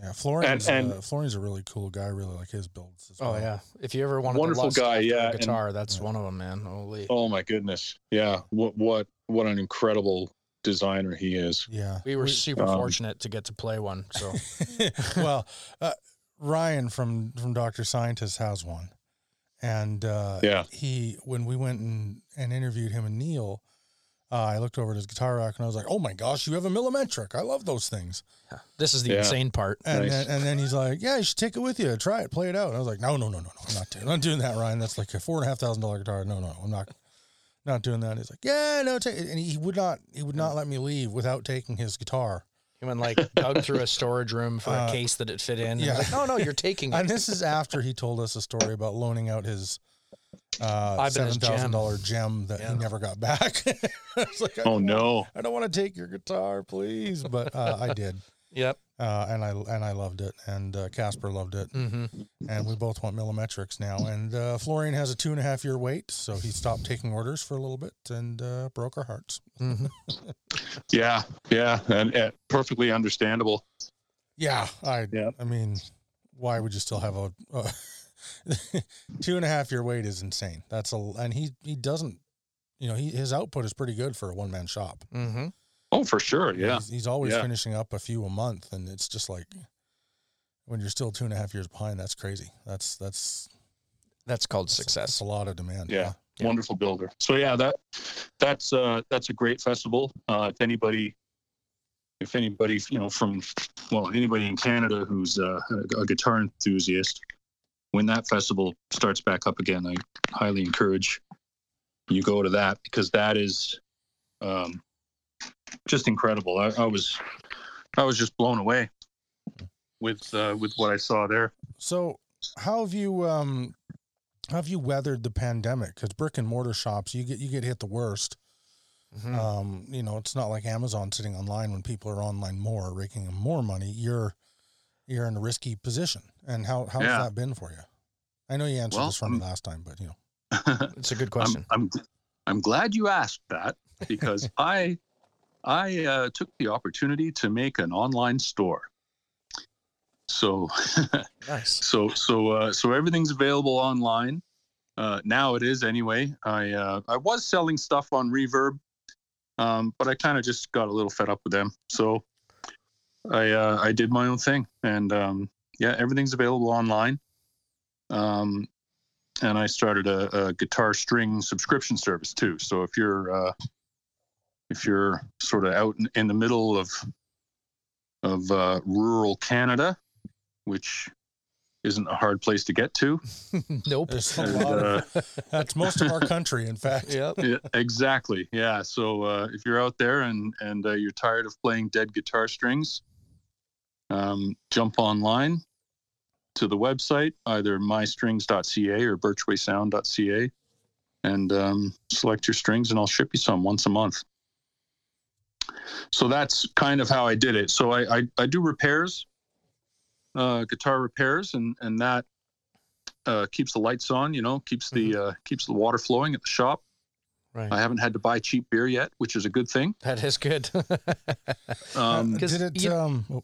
Yeah, Florian's a really cool guy. I really like his builds as well. Oh, yeah. If you ever wanted wonderful to guy, yeah, guitar, and, that's one of them, man. Holy. Oh, my goodness. Yeah, what an incredible designer he is. Yeah. We were super fortunate to get to play one. So, well, Ryan from Dr. Scientist has one. And when we went and interviewed him and Neil, I looked over at his guitar rack and I was like, oh my gosh, you have a Millimetric. I love those things. Yeah. This is the insane part. And, nice. then he's like, yeah, you should take it with you. Try it, play it out. And I was like, no, I'm not doing that, Ryan. That's like a $4,500 guitar. No, I'm not doing that. He's like, yeah, no, take it. And he would not let me leave without taking his guitar. He went dug through a storage room for a case that it fit in. Yeah. Like, no, you're taking it. And this is after he told us a story about loaning out his $7,000 gem that he never got back. I was like, I don't want to take your guitar, please. But I did. Yep. And I loved it. And Casper loved it. Mm-hmm. And we both want Millimetrics now. And Florian has a 2.5-year wait, so he stopped taking orders for a little bit and broke our hearts. Mm-hmm. Yeah. And perfectly understandable. Yeah. I mean, why would you still have a 2.5-year wait is insane. And he doesn't, his output is pretty good for a one-man shop. Mm-hmm. Oh, for sure, yeah. He's always finishing up a few a month, and it's just like when you're still 2.5 years behind, that's crazy. That's called success. That's a lot of demand. Yeah. Wonderful builder. So yeah, that's a great festival. If anybody anybody in Canada who's a guitar enthusiast, when that festival starts back up again, I highly encourage you go to that, because that is. Just incredible. I was just blown away with what I saw there. So how have you weathered the pandemic? Because brick and mortar shops, you get hit the worst. Mm-hmm. It's not like Amazon sitting online when people are online more, raking in more money. You're in a risky position. And how's that been for you? I know you answered this for me last time, but it's a good question. I'm glad you asked that, because I took the opportunity to make an online store. So, nice. So everything's available online. Now it is anyway. I was selling stuff on Reverb, But I kind of just got a little fed up with them. So I did my own thing. And yeah, everything's available online. And I started a guitar string subscription service too. So if you're sort of out in the middle of rural Canada, which isn't a hard place to get to. Nope. That's most of our country, in fact. Yep. Yeah, exactly. Yeah. So if you're out there and you're tired of playing dead guitar strings, jump online to the website, either mystrings.ca or birchwaysound.ca, and select your strings, and I'll ship you some once a month. So that's kind of how I did it. So I do repairs, guitar repairs, and that keeps the lights on, you know, keeps the water flowing at the shop. Right. I haven't had to buy cheap beer yet, which is a good thing. That is good.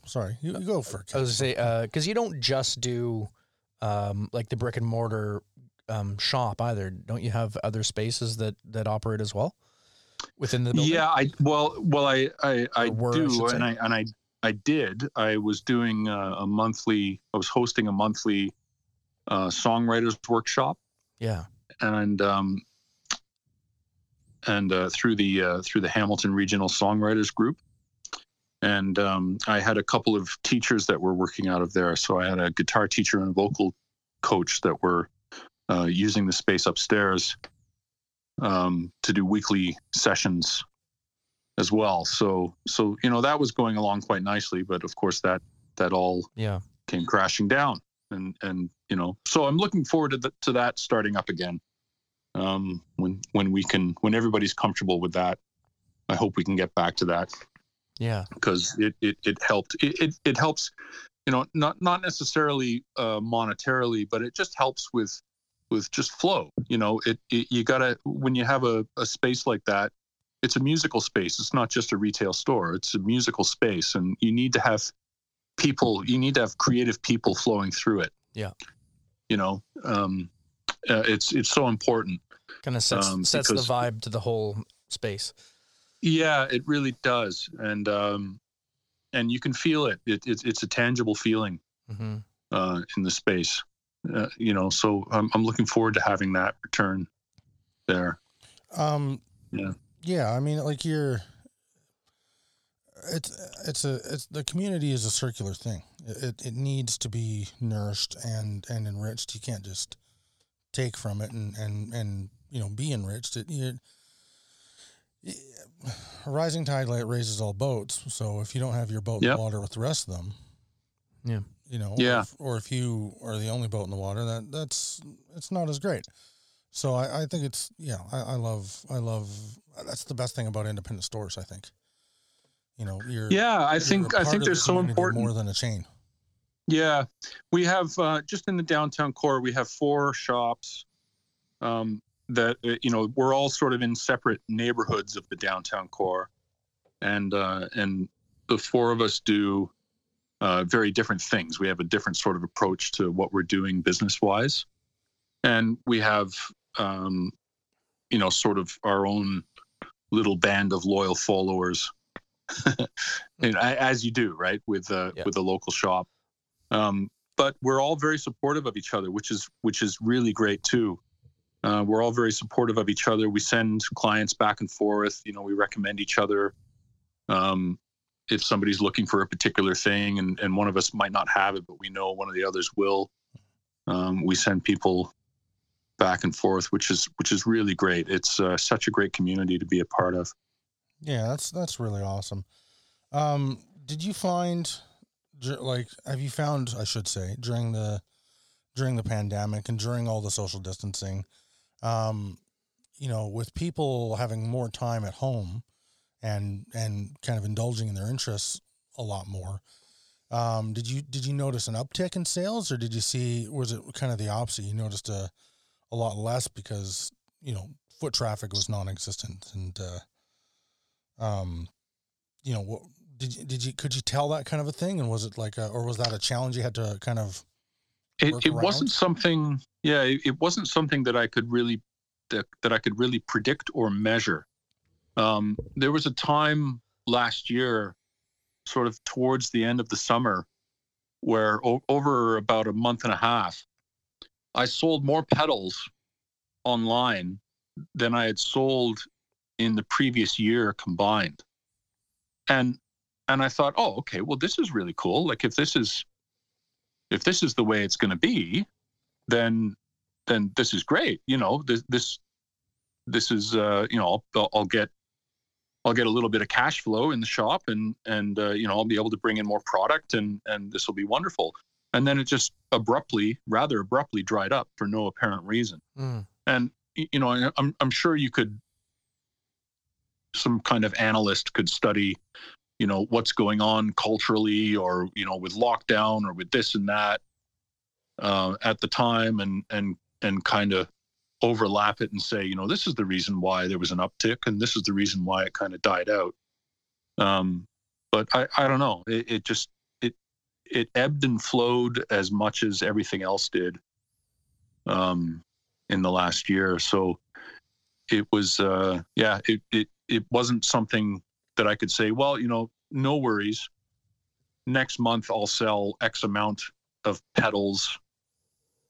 Sorry, you go for it. I was going to say, because you don't just do like the brick and mortar shop either. Don't you have other spaces that operate as well within the building? Yeah, I did. I was doing I was hosting a monthly songwriters workshop. Yeah. And through the Hamilton Regional Songwriters Group. And I had a couple of teachers that were working out of there. So I had a guitar teacher and a vocal coach that were using the space upstairs to do weekly sessions as well. So you know, that was going along quite nicely, but of course that all came crashing down. And you know, so I'm looking forward to that starting up again. When everybody's comfortable with that, I hope we can get back to that. Yeah. Because it helped. It helps, you know, not necessarily monetarily, but it just helps with just flow. You know, you gotta, when you have a space like that, it's a musical space. It's not just a retail store. It's a musical space, and you need to have people. You need to have creative people flowing through it. Yeah. You know, it's so important. Kind of sets the vibe to the whole space. Yeah, it really does, and you can feel it. It's a tangible feeling in the space. You know, so I'm looking forward to having that return there. Yeah, I mean, like the community is a circular thing. It needs to be nourished and enriched. You can't just take from it and you know, be enriched. A rising tide raises all boats. So if you don't have your boat in the water with the rest of them, you know, or if you are the only boat in the water, that's not as great. So I think it's I love that's the best thing about independent stores. I think, you know, I think they're so important, more than a chain. Yeah, we have just in the downtown core, we have 4 shops that, you know, we're all sort of in separate neighborhoods of the downtown core. And the 4 of us do very different things. We have a different sort of approach to what we're doing business wise. And we have, you know, sort of our own little band of loyal followers, and as you do, right, with a local shop. But we're all very supportive of each other, which is really great too. We're all very supportive of each other. We send clients back and forth. You know, we recommend each other. If somebody's looking for a particular thing and one of us might not have it, but we know one of the others will, we send people back and forth, which is really great. It's such a great community to be a part of. Yeah, that's really awesome. Did you find? Have you found during the pandemic and during all the social distancing, you know, with people having more time at home and kind of indulging in their interests a lot more, did you notice an uptick in sales, or was it kind of the opposite? You noticed a lot less because, you know, foot traffic was non-existent, and you know, what could you tell that kind of a thing? And was it like or was that a challenge you had to kind of work around? It wasn't something that I could really predict or measure. There was a time last year, sort of towards the end of the summer, where over about a month and a half, I sold more pedals online than I had sold in the previous year combined. And I thought, oh, okay, well, this is really cool. Like, if this is the way it's going to be, then this is great. You know, this is, you know, I'll get a little bit of cash flow in the shop, and you know, I'll be able to bring in more product, and this will be wonderful. And then it just rather abruptly dried up for no apparent reason. Mm. And, you know, I'm sure some kind of analyst could study, you know, what's going on culturally, or, you know, with lockdown or with this and that at the time, and kind of overlap it and say, you know, this is the reason why there was an uptick, and this is the reason why it kind of died out. But I don't know. It ebbed and flowed as much as everything else did in the last year. So it was, it wasn't something that I could say, well, you know, no worries. Next month I'll sell X amount of pedals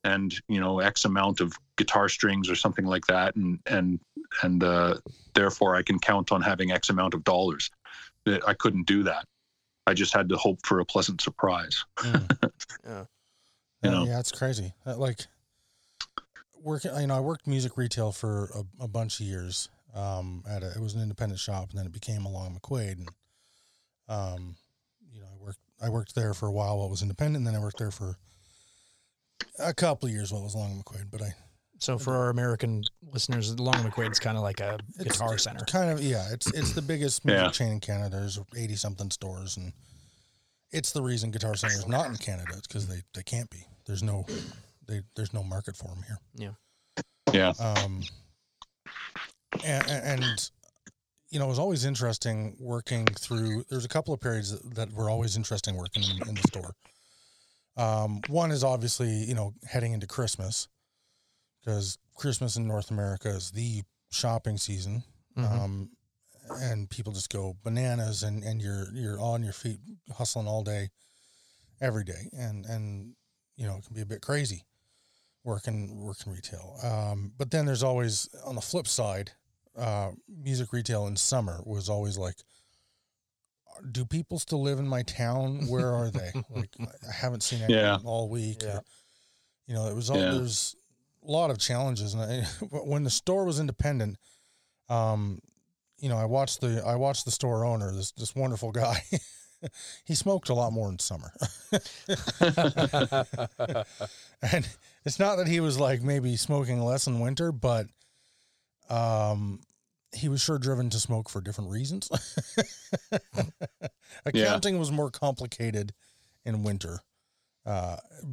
and, you know, X amount of guitar strings or something like that. And therefore I can count on having X amount of dollars. I couldn't do that. I just had to hope for a pleasant surprise. Yeah. Yeah, it's crazy. Like, working, you know, I worked music retail for a bunch of years. It was an independent shop, and then it became Along McQuaid. And, you know, I worked there for a while it was independent, and then I worked there for a couple of years while it was Along McQuaid. But so for our American listeners, Long McQuaid's kind of like a guitar center. Kind of, yeah. It's the biggest music chain in Canada. There's 80-something stores, and it's the reason Guitar Center is not in Canada. It's because they can't be. There's no market for them here. Yeah. Yeah. And you know, it was always interesting working through. There's a couple of periods that were always interesting working in the store. One is obviously, you know, heading into Christmas. Because Christmas in North America is the shopping season, and people just go bananas, and you're on your feet hustling all day, every day, and you know, it can be a bit crazy working retail. But then there's always, on the flip side, music retail in summer was always like, do people still live in my town? Where are they? Like, I haven't seen anyone all week. Yeah. Or, you know, it was all there's a lot of challenges. And when the store was independent, you know, I watched the store owner, this wonderful guy. He smoked a lot more in summer. And it's not that he was like maybe smoking less in winter, but he was sure driven to smoke for different reasons. Accounting was more complicated in winter,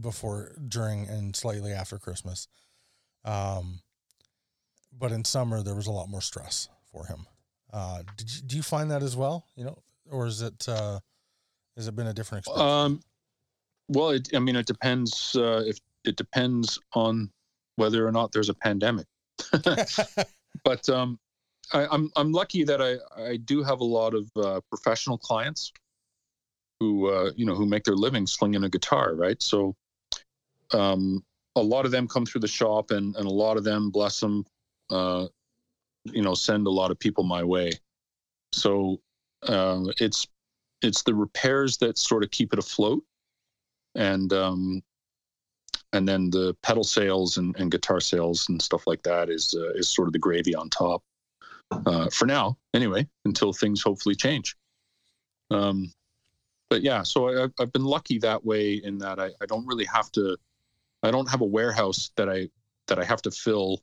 before, during, and slightly after Christmas. But in summer there was a lot more stress for him. Do you find that as well, you know, or is it, has it been a different experience? Well, it depends, if it depends on whether or not there's a pandemic, but, I'm lucky that I do have a lot of, professional clients who, you know, who make their living slinging a guitar. Right. So, a lot of them come through the shop, and a lot of them, bless them, you know, send a lot of people my way. So it's the repairs that sort of keep it afloat, and then the pedal sales and guitar sales and stuff like that is sort of the gravy on top, for now anyway, until things hopefully change. But yeah, so I've been lucky that way, in that I don't really have to. I don't have a warehouse that I have to fill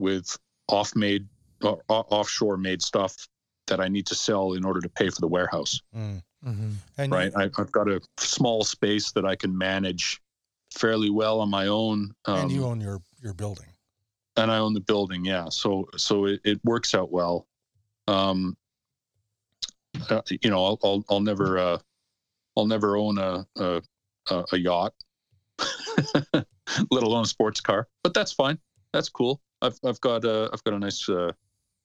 with offshore made stuff that I need to sell in order to pay for the warehouse. Mm-hmm. And right. I've got a small space that I can manage fairly well on my own. And you own your building. And I own the building. Yeah. So it works out well. You know, I'll never own a yacht. Let alone a sports car, but that's fine. That's cool. I've got a nice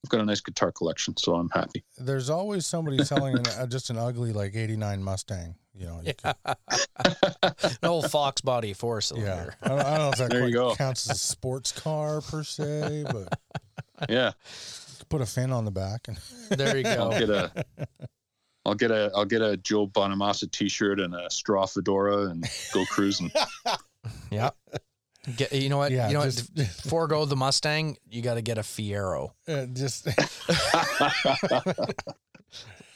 I've got a nice guitar collection, so I'm happy. There's always somebody selling just an ugly, like, 89 Mustang. You know, you an old Fox body 4-cylinder. Yeah. I don't know if that counts as a sports car per se, but yeah, put a fin on the back, and there you go. I'll get a Joe Bonamassa T-shirt and a straw fedora and go cruising. Yeah. You know what? Yeah, you know what? Forego the Mustang. You got to get a Fiero.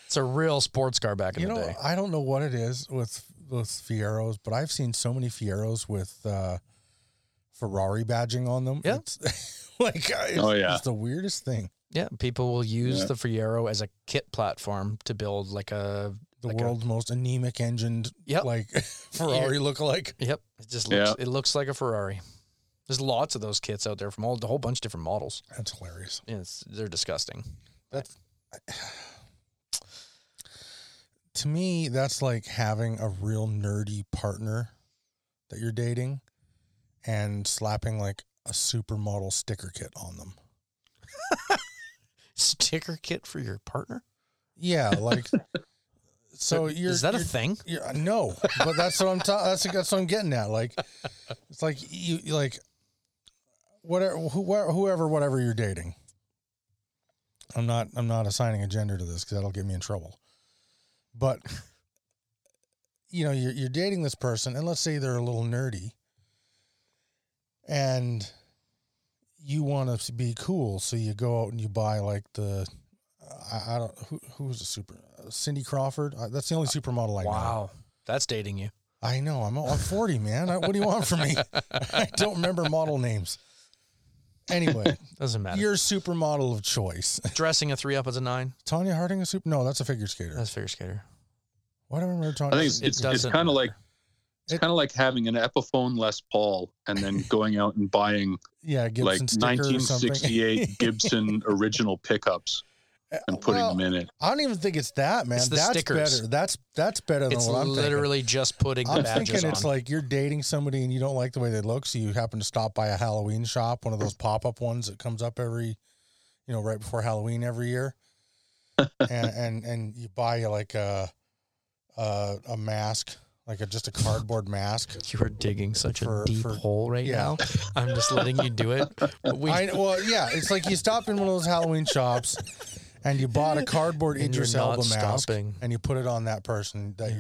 It's a real sports car back in the day. I don't know what it is with Fieros, but I've seen so many Fieros with Ferrari badging on them. Yeah. It's like, it's the weirdest thing. Yeah, people will use the Fiero as a kit platform to build like the world's most anemic engined Ferrari lookalike. Yep. It just looks it looks like a Ferrari. There's lots of those kits out there from a whole bunch of different models. That's hilarious. Yeah, they're disgusting. To me, that's like having a real nerdy partner that you're dating and slapping like a supermodel sticker kit on them. Sticker kit for your partner? Yeah, like so. Is that a thing? No, but that's what I'm that's what I'm getting at. Like, it's like you like whoever you're dating. I'm not assigning a gender to this because that'll get me in trouble. But you know, you're dating this person, and let's say they're a little nerdy, and you want to be cool, so you go out and you buy like the Cindy Crawford. That's the only supermodel I know. Wow, that's dating you. I know. I'm 40, man. What do you want from me? I don't remember model names. Anyway, doesn't matter. Your supermodel of choice. Dressing a 3-up as a 9. Tonya Harding no, that's a figure skater. That's a figure skater. Why do I remember Tonya? I think it's kind of like having an Epiphone Les Paul and then going out and buying Gibson like 1968 Gibson original pickups and putting them in it. I don't even think it's that, man. It's the stickers. Better. That's better than what I'm thinking. It's literally just putting the badges on. I'm thinking it's like you're dating somebody and you don't like the way they look, so you happen to stop by a Halloween shop, one of those pop-up ones that comes up every, right before Halloween every year, and you buy like a mask. Like just a cardboard mask. You are digging such a deep hole right now. I'm just letting you do it. It's like you stop in one of those Halloween shops and you bought a cardboard Idris Elba mask and you put it on that person that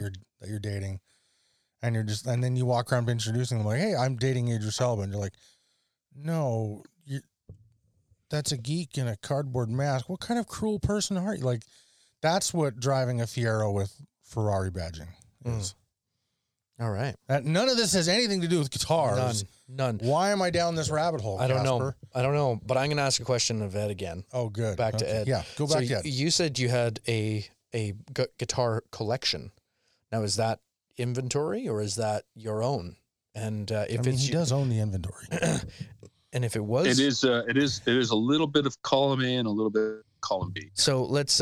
you're dating, and then you walk around introducing them like, "Hey, I'm dating Idris Elba," and you're like, "No, that's a geek in a cardboard mask. What kind of cruel person are you?" Like, that's what driving a Fiero with Ferrari badging is. All right. None of this has anything to do with guitars. None. Why am I down this rabbit hole, Casper? I don't know, but I'm going to ask a question of Ed again. Oh, good. Back to Ed. Yeah, go back to Ed. You said you had a guitar collection. Now, is that inventory or is that your own? And he does own the inventory. And if it was... It is a little bit of column A and a little bit of column B. So let's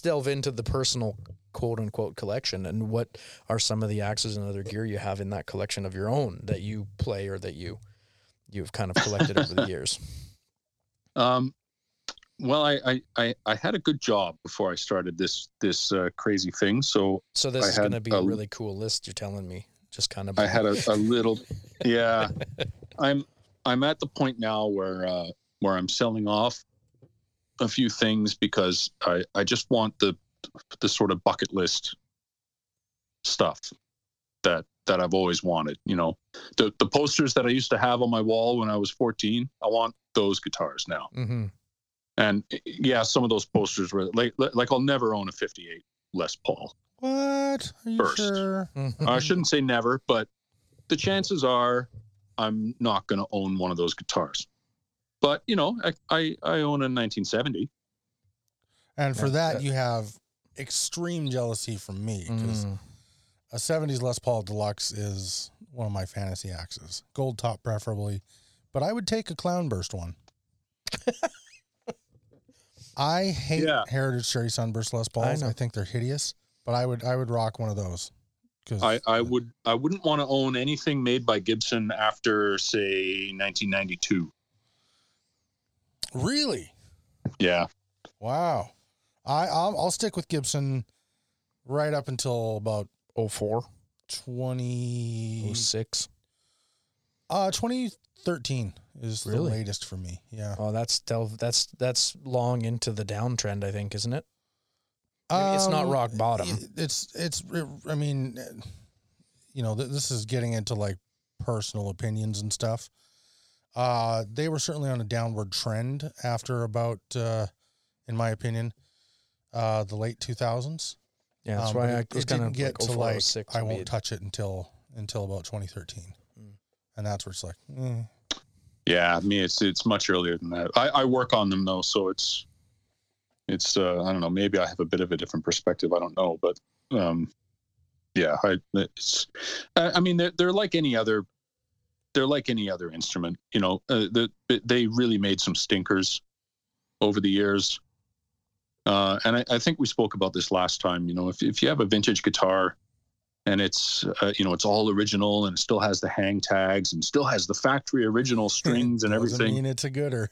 delve into the personal "quote unquote" collection, and what are some of the axes and other gear you have in that collection of your own that you play or that you've kind of collected over the years? Well, I had a good job before I started this crazy thing, so this is going to be a really cool list. You're telling me, just kind of. I had a little, yeah. I'm at the point now where I'm selling off a few things because I just want the sort of bucket list stuff that I've always wanted, the posters that I used to have on my wall when I was 14, I want those guitars now. Mm-hmm. And yeah, some of those posters were like I'll never own a 58 Les Paul. What? Are you sure? I shouldn't say never, but the chances are I'm not going to own one of those guitars, but I own a 1970. And for that, you have extreme jealousy from me because a 70s Les Paul Deluxe is one of my fantasy axes. Gold top preferably, but I would take a Clownburst one. I hate Heritage Cherry Sunburst Les Pauls. I think they're hideous, but I would rock one of those. I wouldn't want to own anything made by Gibson after, say, 1992. Really? Yeah. Wow. I'll stick with Gibson right up until about 04. 2006. 2013 is really the latest for me. Yeah. Oh, that's long into the downtrend, I think, isn't it? It's not rock bottom. I mean, you know, this is getting into like personal opinions and stuff. They were certainly on a downward trend after about, in my opinion, the late 2000s. Yeah, that's why I was kind of get like, to like I won't touch it until about 2013, and that's where it's like. Mm. Yeah, I mean it's much earlier than that. I work on them though, so it's I don't know. Maybe I have a bit of a different perspective. I don't know, but yeah, I mean they're like any other. They're like any other instrument, you know. They really made some stinkers over the years, and I think we spoke about this last time. You know, if you have a vintage guitar, and it's you know it's all original and it still has the hang tags and still has the factory original strings and everything, doesn't mean it's a gooder.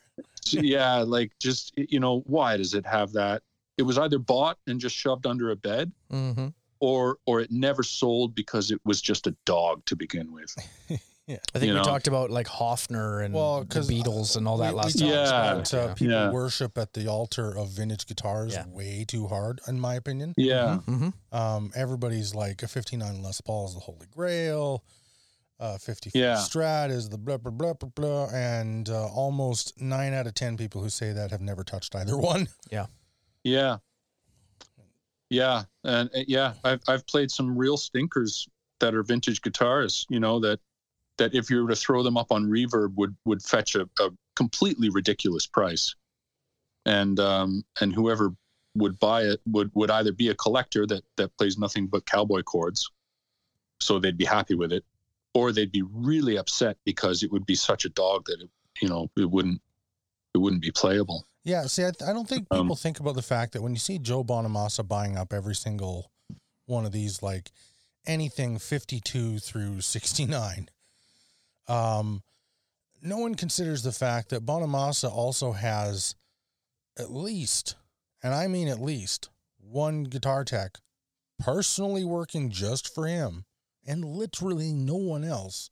Yeah, like just you know why does it have that? It was either bought and just shoved under a bed, mm-hmm. or it never sold because it was just a dog to begin with. Yeah, I think we talked about like Hofner and the Beatles and all that last time. Yeah, but, people worship at the altar of vintage guitars way too hard, in my opinion. Yeah, mm-hmm. Everybody's like a 59 Les Paul is the Holy Grail, 54 Strat is the blah blah blah blah blah, and almost 9 out of 10 people who say that have never touched either one. Yeah, yeah, yeah, and I've played some real stinkers that are vintage guitars. You know that. That if you were to throw them up on Reverb would fetch a completely ridiculous price, and whoever would buy it would either be a collector that plays nothing but cowboy chords, so they'd be happy with it, or they'd be really upset because it would be such a dog that it wouldn't be playable. Yeah, see, I don't think people think about the fact that when you see Joe Bonamassa buying up every single one of these, like anything 52 through 69. No one considers the fact that Bonamassa also has at least, and I mean at least, one guitar tech personally working just for him and literally no one else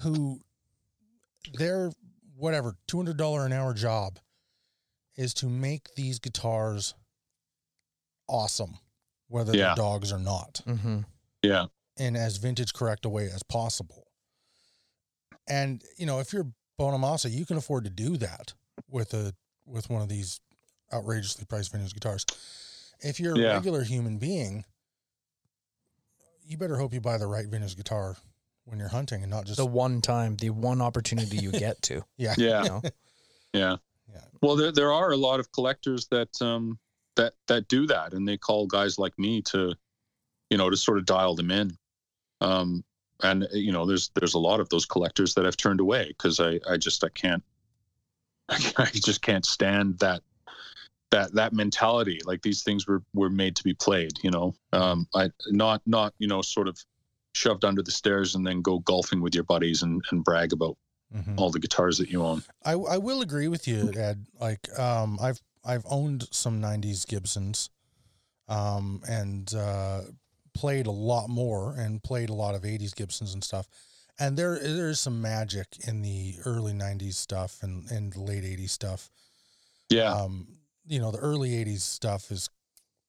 who their, whatever, $200 an hour job is to make these guitars awesome, whether they're dogs or not. Mm-hmm. Yeah. In as vintage correct a way as possible. And, you know, if you're Bonamassa, you can afford to do that with one of these outrageously priced vintage guitars. If you're a regular human being, you better hope you buy the right vintage guitar when you're hunting and not just... the one opportunity you get to. Yeah. Yeah. You know? Yeah. Yeah. Well, there are a lot of collectors that do that, and they call guys like me to, you know, to sort of dial them in. And you know, there's a lot of those collectors that I've turned away because I just can't stand that mentality. Like these things were made to be played, you know. I not you know sort of shoved under the stairs and then go golfing with your buddies and brag about all the guitars that you own. I will agree with you, Ed. Like I've owned some '90s Gibsons, and played a lot more and played a lot of 80s Gibsons and stuff. And there's some magic in the early 90s stuff and the late 80s stuff. Yeah. You know, the early 80s stuff is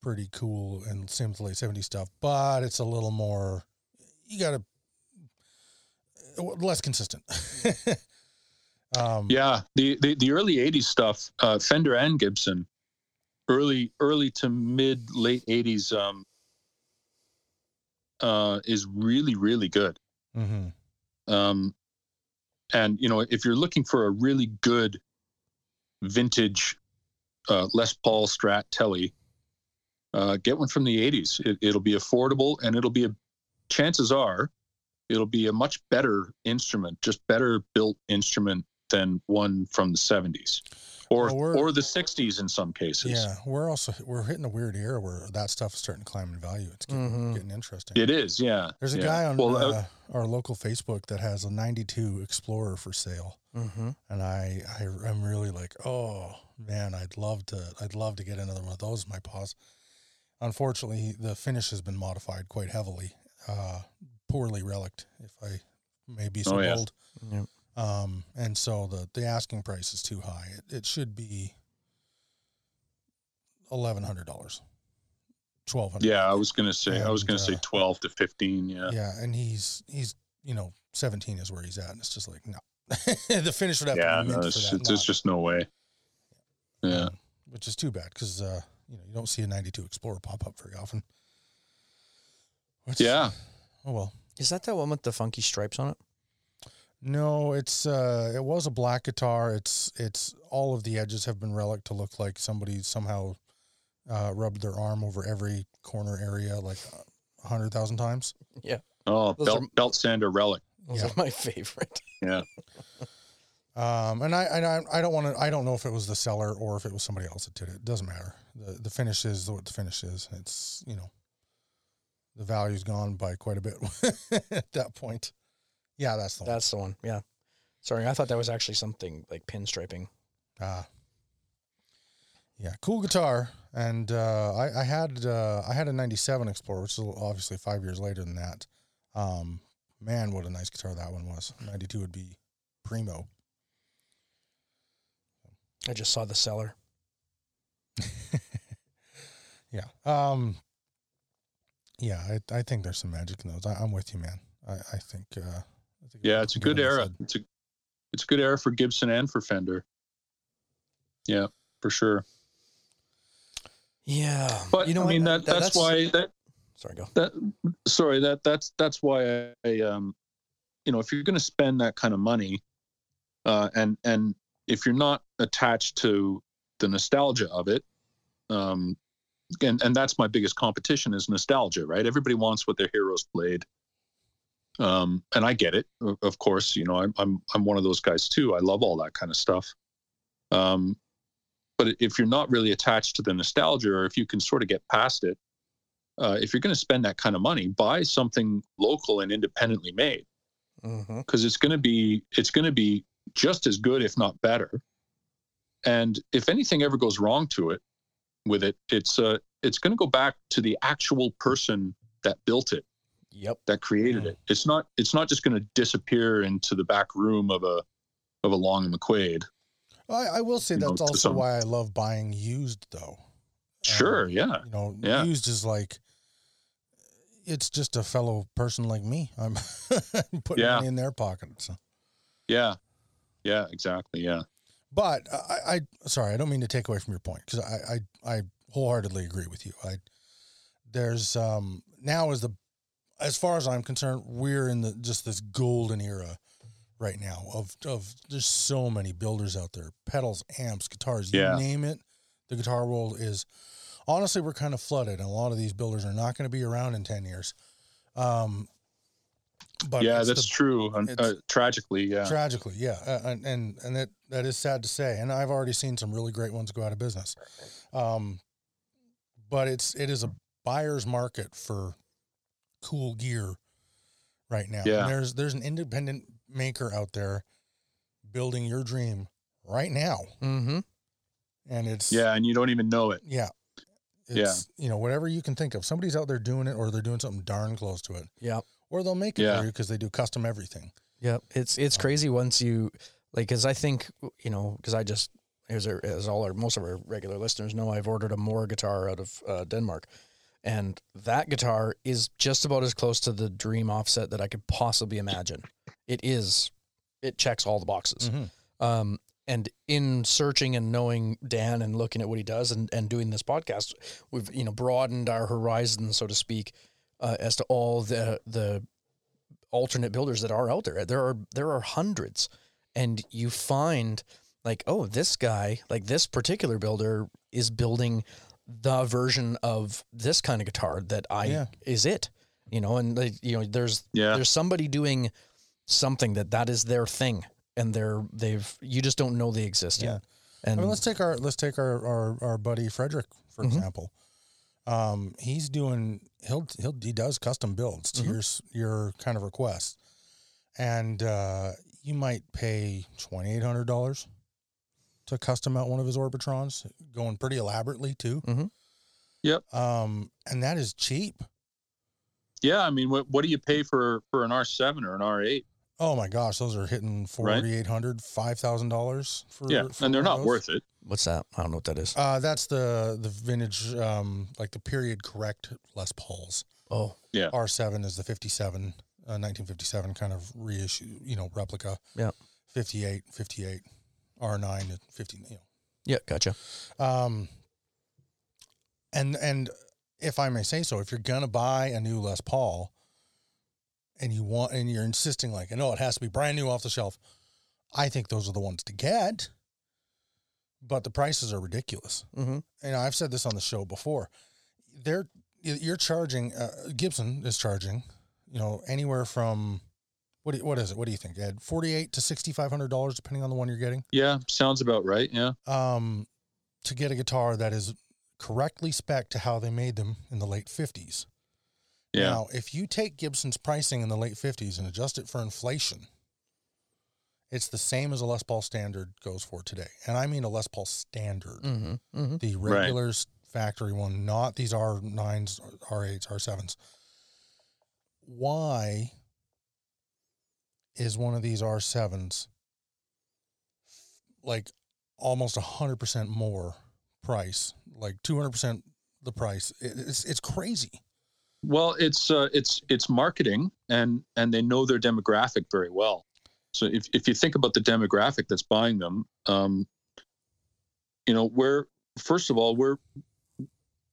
pretty cool and same with the late 70s stuff, but it's a little more, you got to, less consistent. Yeah. The early 80s stuff, Fender and Gibson, early to mid late 80s, is really, really good. Mm-hmm. And, you know, if you're looking for a really good vintage Les Paul Strat Telly, get one from the 80s. It'll be affordable, and chances are, it'll be a much better instrument, just better built instrument than one from the 70s or the 60s in some cases. Yeah, we're hitting a weird era where that stuff is starting to climb in value. It's getting interesting. It is, yeah. There's a guy on our local Facebook that has a 92 Explorer for sale, and I'm really like, oh man, I'd love to get another one of those. My paws. Unfortunately, the finish has been modified quite heavily, poorly relicked, if I may be so bold. Yeah. And so the asking price is too high. It should be $1,100, $1,200. Yeah, I was gonna say 12 to 15. Yeah. Yeah, and he's 17 is where he's at, and it's just like no, the finish would have to be mint for that. There's just no way. Yeah, which is too bad because you don't see a 92 Explorer pop up very often. Oh well. Is that one with the funky stripes on it? No, it's it was a black guitar. It's all of the edges have been relicked to look like somebody somehow rubbed their arm over every corner area like 100,000 times. Yeah. Oh, belt sander relic. Those are my favorite. Yeah. I don't know if it was the seller or if it was somebody else that did it. It doesn't matter. The finish is what the finish is. It's the value's gone by quite a bit at that point. Yeah, that's the one. That's the one, yeah. Sorry, I thought that was actually something like pinstriping. Yeah, cool guitar. And I had a 97 Explorer, which is obviously 5 years later than that. Man, what a nice guitar that one was. 92 would be primo. I just saw the seller. Yeah. I think there's some magic in those. I'm with you, man. I think... Yeah, it's a good era. It's a good era for Gibson and for Fender. Yeah, for sure. Yeah, but that's why I if you're going to spend that kind of money, and if you're not attached to the nostalgia of it, and that's my biggest competition is nostalgia, right? Everybody wants what their heroes played. And I get it, of course. I'm one of those guys too. I love all that kind of stuff. But if you're not really attached to the nostalgia, or if you can sort of get past it, if you're going to spend that kind of money, buy something local and independently made, because it's going to be just as good, if not better. And if anything ever goes wrong with it, it's going to go back to the actual person that built it. Yep. That created it. It's not just going to disappear into the back room of a Long and McQuaid. I will say that's also why I love buying used, though. Sure. Yeah. Used is like, it's just a fellow person like me. I'm putting money in their pocket. So. Yeah. Yeah, exactly. Yeah. But I don't mean to take away from your point, because I wholeheartedly agree with you. There's now is as far as I'm concerned, we're in just this golden era right now of there's so many builders out there, pedals, amps, guitars, you name it. The guitar world is, honestly, we're kind of flooded, and a lot of these builders are not going to be around in 10 years. But yeah, that's true. Tragically, yeah. Tragically, yeah. And that is sad to say. And I've already seen some really great ones go out of business. But it is a buyer's market for cool gear right now. Yeah. And there's an independent maker out there building your dream right now. Mm-hmm. And it's... Yeah, and you don't even know it. Yeah. Whatever you can think of. Somebody's out there doing it, or they're doing something darn close to it. Yeah. Or they'll make it for you because they do custom everything. Yeah. It's crazy once you... Like, because I think, because I just... As most of our regular listeners know, I've ordered a Moore guitar out of Denmark. And that guitar is just about as close to the dream offset that I could possibly imagine. It checks all the boxes. Mm-hmm. And in searching and knowing Dan and looking at what he does and doing this podcast, we've, broadened our horizon, so to speak, as to all the alternate builders that are out there. There are hundreds, and you find like, oh, this guy, like this particular builder is building the version of this kind of guitar that is it, and there's somebody doing something that is their thing. and you just don't know they exist yet. And I mean, let's take our buddy Frederick, for example. He's doing, he does custom builds to your kind of request. And, you might pay $2,800 to custom out one of his Orbitrons, going pretty elaborately too. And that is cheap. Yeah. I mean, what do you pay for an R7 or an R8? Oh my gosh. Those are hitting $4,800, $5,000 and they're not worth it. What's that? I don't know what that is. That's the vintage, like the period correct Les Pauls. Oh yeah. R7 is the 57, 1957 kind of reissue, replica. Yeah. 58, R9 at 50, Yeah. Gotcha. And if I may say so, if you're going to buy a new Les Paul and you want, and you're insisting like, no, it has to be brand new off the shelf. I think those are the ones to get, but the prices are ridiculous. And I've said this on the show before. You're charging, Gibson is charging, anywhere from, what is it? What do you think, Ed? $4,800 to $6,500, depending on the one you're getting. Yeah. Sounds about right. Yeah. To get a guitar that is correctly spec'd to how they made them in the late '50s. Yeah. Now, if you take Gibson's pricing in the late '50s and adjust it for inflation, it's the same as a Les Paul standard goes for today. And I mean a Les Paul standard, the regular factory one, not these R9s, R8s, R7s. Why is one of these R7s like almost 100% more price, like 200% the price? It's crazy. Well, it's marketing, and they know their demographic very well. So if you think about the demographic that's buying them,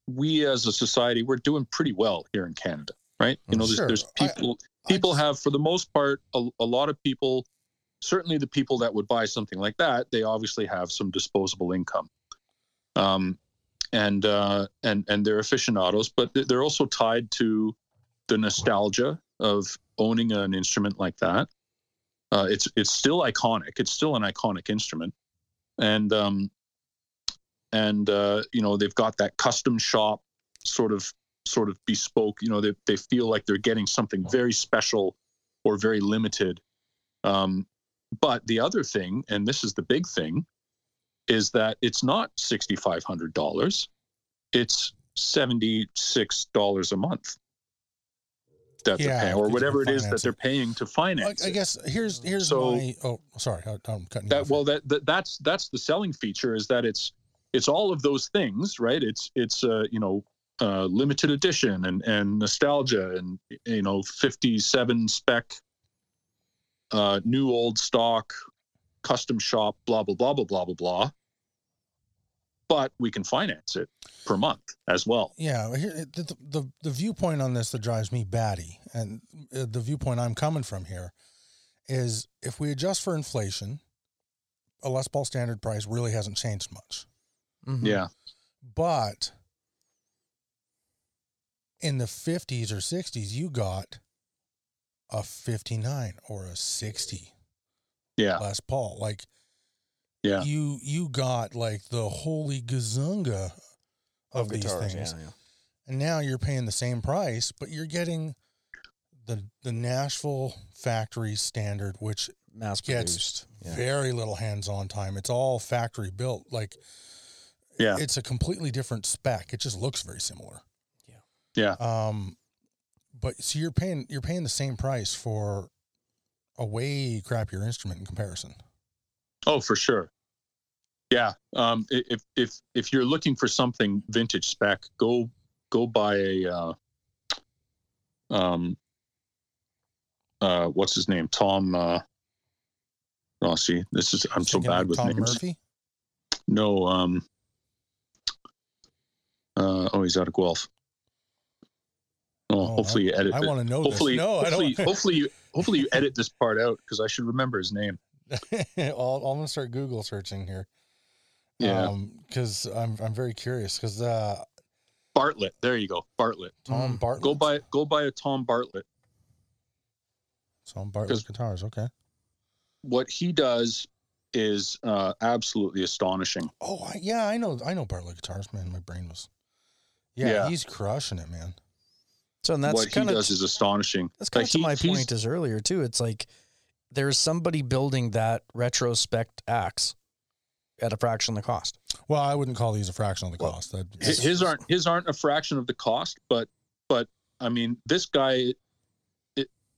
we as a society, we're doing pretty well here in Canada, right? There's people have, for the most part, a lot of people, certainly the people that would buy something like that, they obviously have some disposable income. And they're aficionados, but they're also tied to the nostalgia of owning an instrument like that. It's still iconic. It's still an iconic instrument, and they've got that custom shop sort of bespoke. They feel like they're getting something very special or very limited. But the other thing, and this is the big thing, is that it's not $6,500, it's $76 a month that they're paying, or whatever it is that they're paying to finance. I guess I'm cutting you off. Well, that's the selling feature, is that it's all of those things, right? It's limited edition and nostalgia and 57 spec, new old stock, custom shop, blah, blah, blah, blah, blah, blah, blah. But we can finance it per month as well. Yeah. The viewpoint on this that drives me batty, and the viewpoint I'm coming from here, is if we adjust for inflation, a Les Paul standard price really hasn't changed much. Yeah. But in the 50s or 60s, you got a 59 or a 60. Yeah. Les Paul. Like, yeah. You got like the holy gazunga of these guitars, things. Yeah. And now you're paying the same price, but you're getting the Nashville factory standard, which mass-produced. Gets very little hands-on time. It's all factory built. Like, it's a completely different spec. It just looks very similar. Yeah. Yeah. But so you're paying the same price for a way crappier instrument in comparison. Oh, for sure. Yeah. If you're looking for something vintage spec, go buy a, what's his name? Tom, Rossi. I'm so bad with Tom names. Murphy? No. He's out of Guelph. Hopefully you edit. I want to know. Hopefully you edit this part out, because I should remember his name. I'm gonna start Google searching here. Yeah, because I'm very curious. Because Bartlett, there you go, Bartlett. Tom Bartlett. Go buy a Tom Bartlett. Tom Bartlett guitars, okay. what he does is absolutely astonishing. Oh, yeah, I know Bartlett Guitars, man. My brain was... Yeah, he's crushing it, man. So and that's what he does is astonishing. That's kind of to my point is earlier, too. It's like there's somebody building that retrospect axe at a fraction of the cost. Well, I wouldn't call these a fraction of the cost. His aren't a fraction of the cost, but I mean, this guy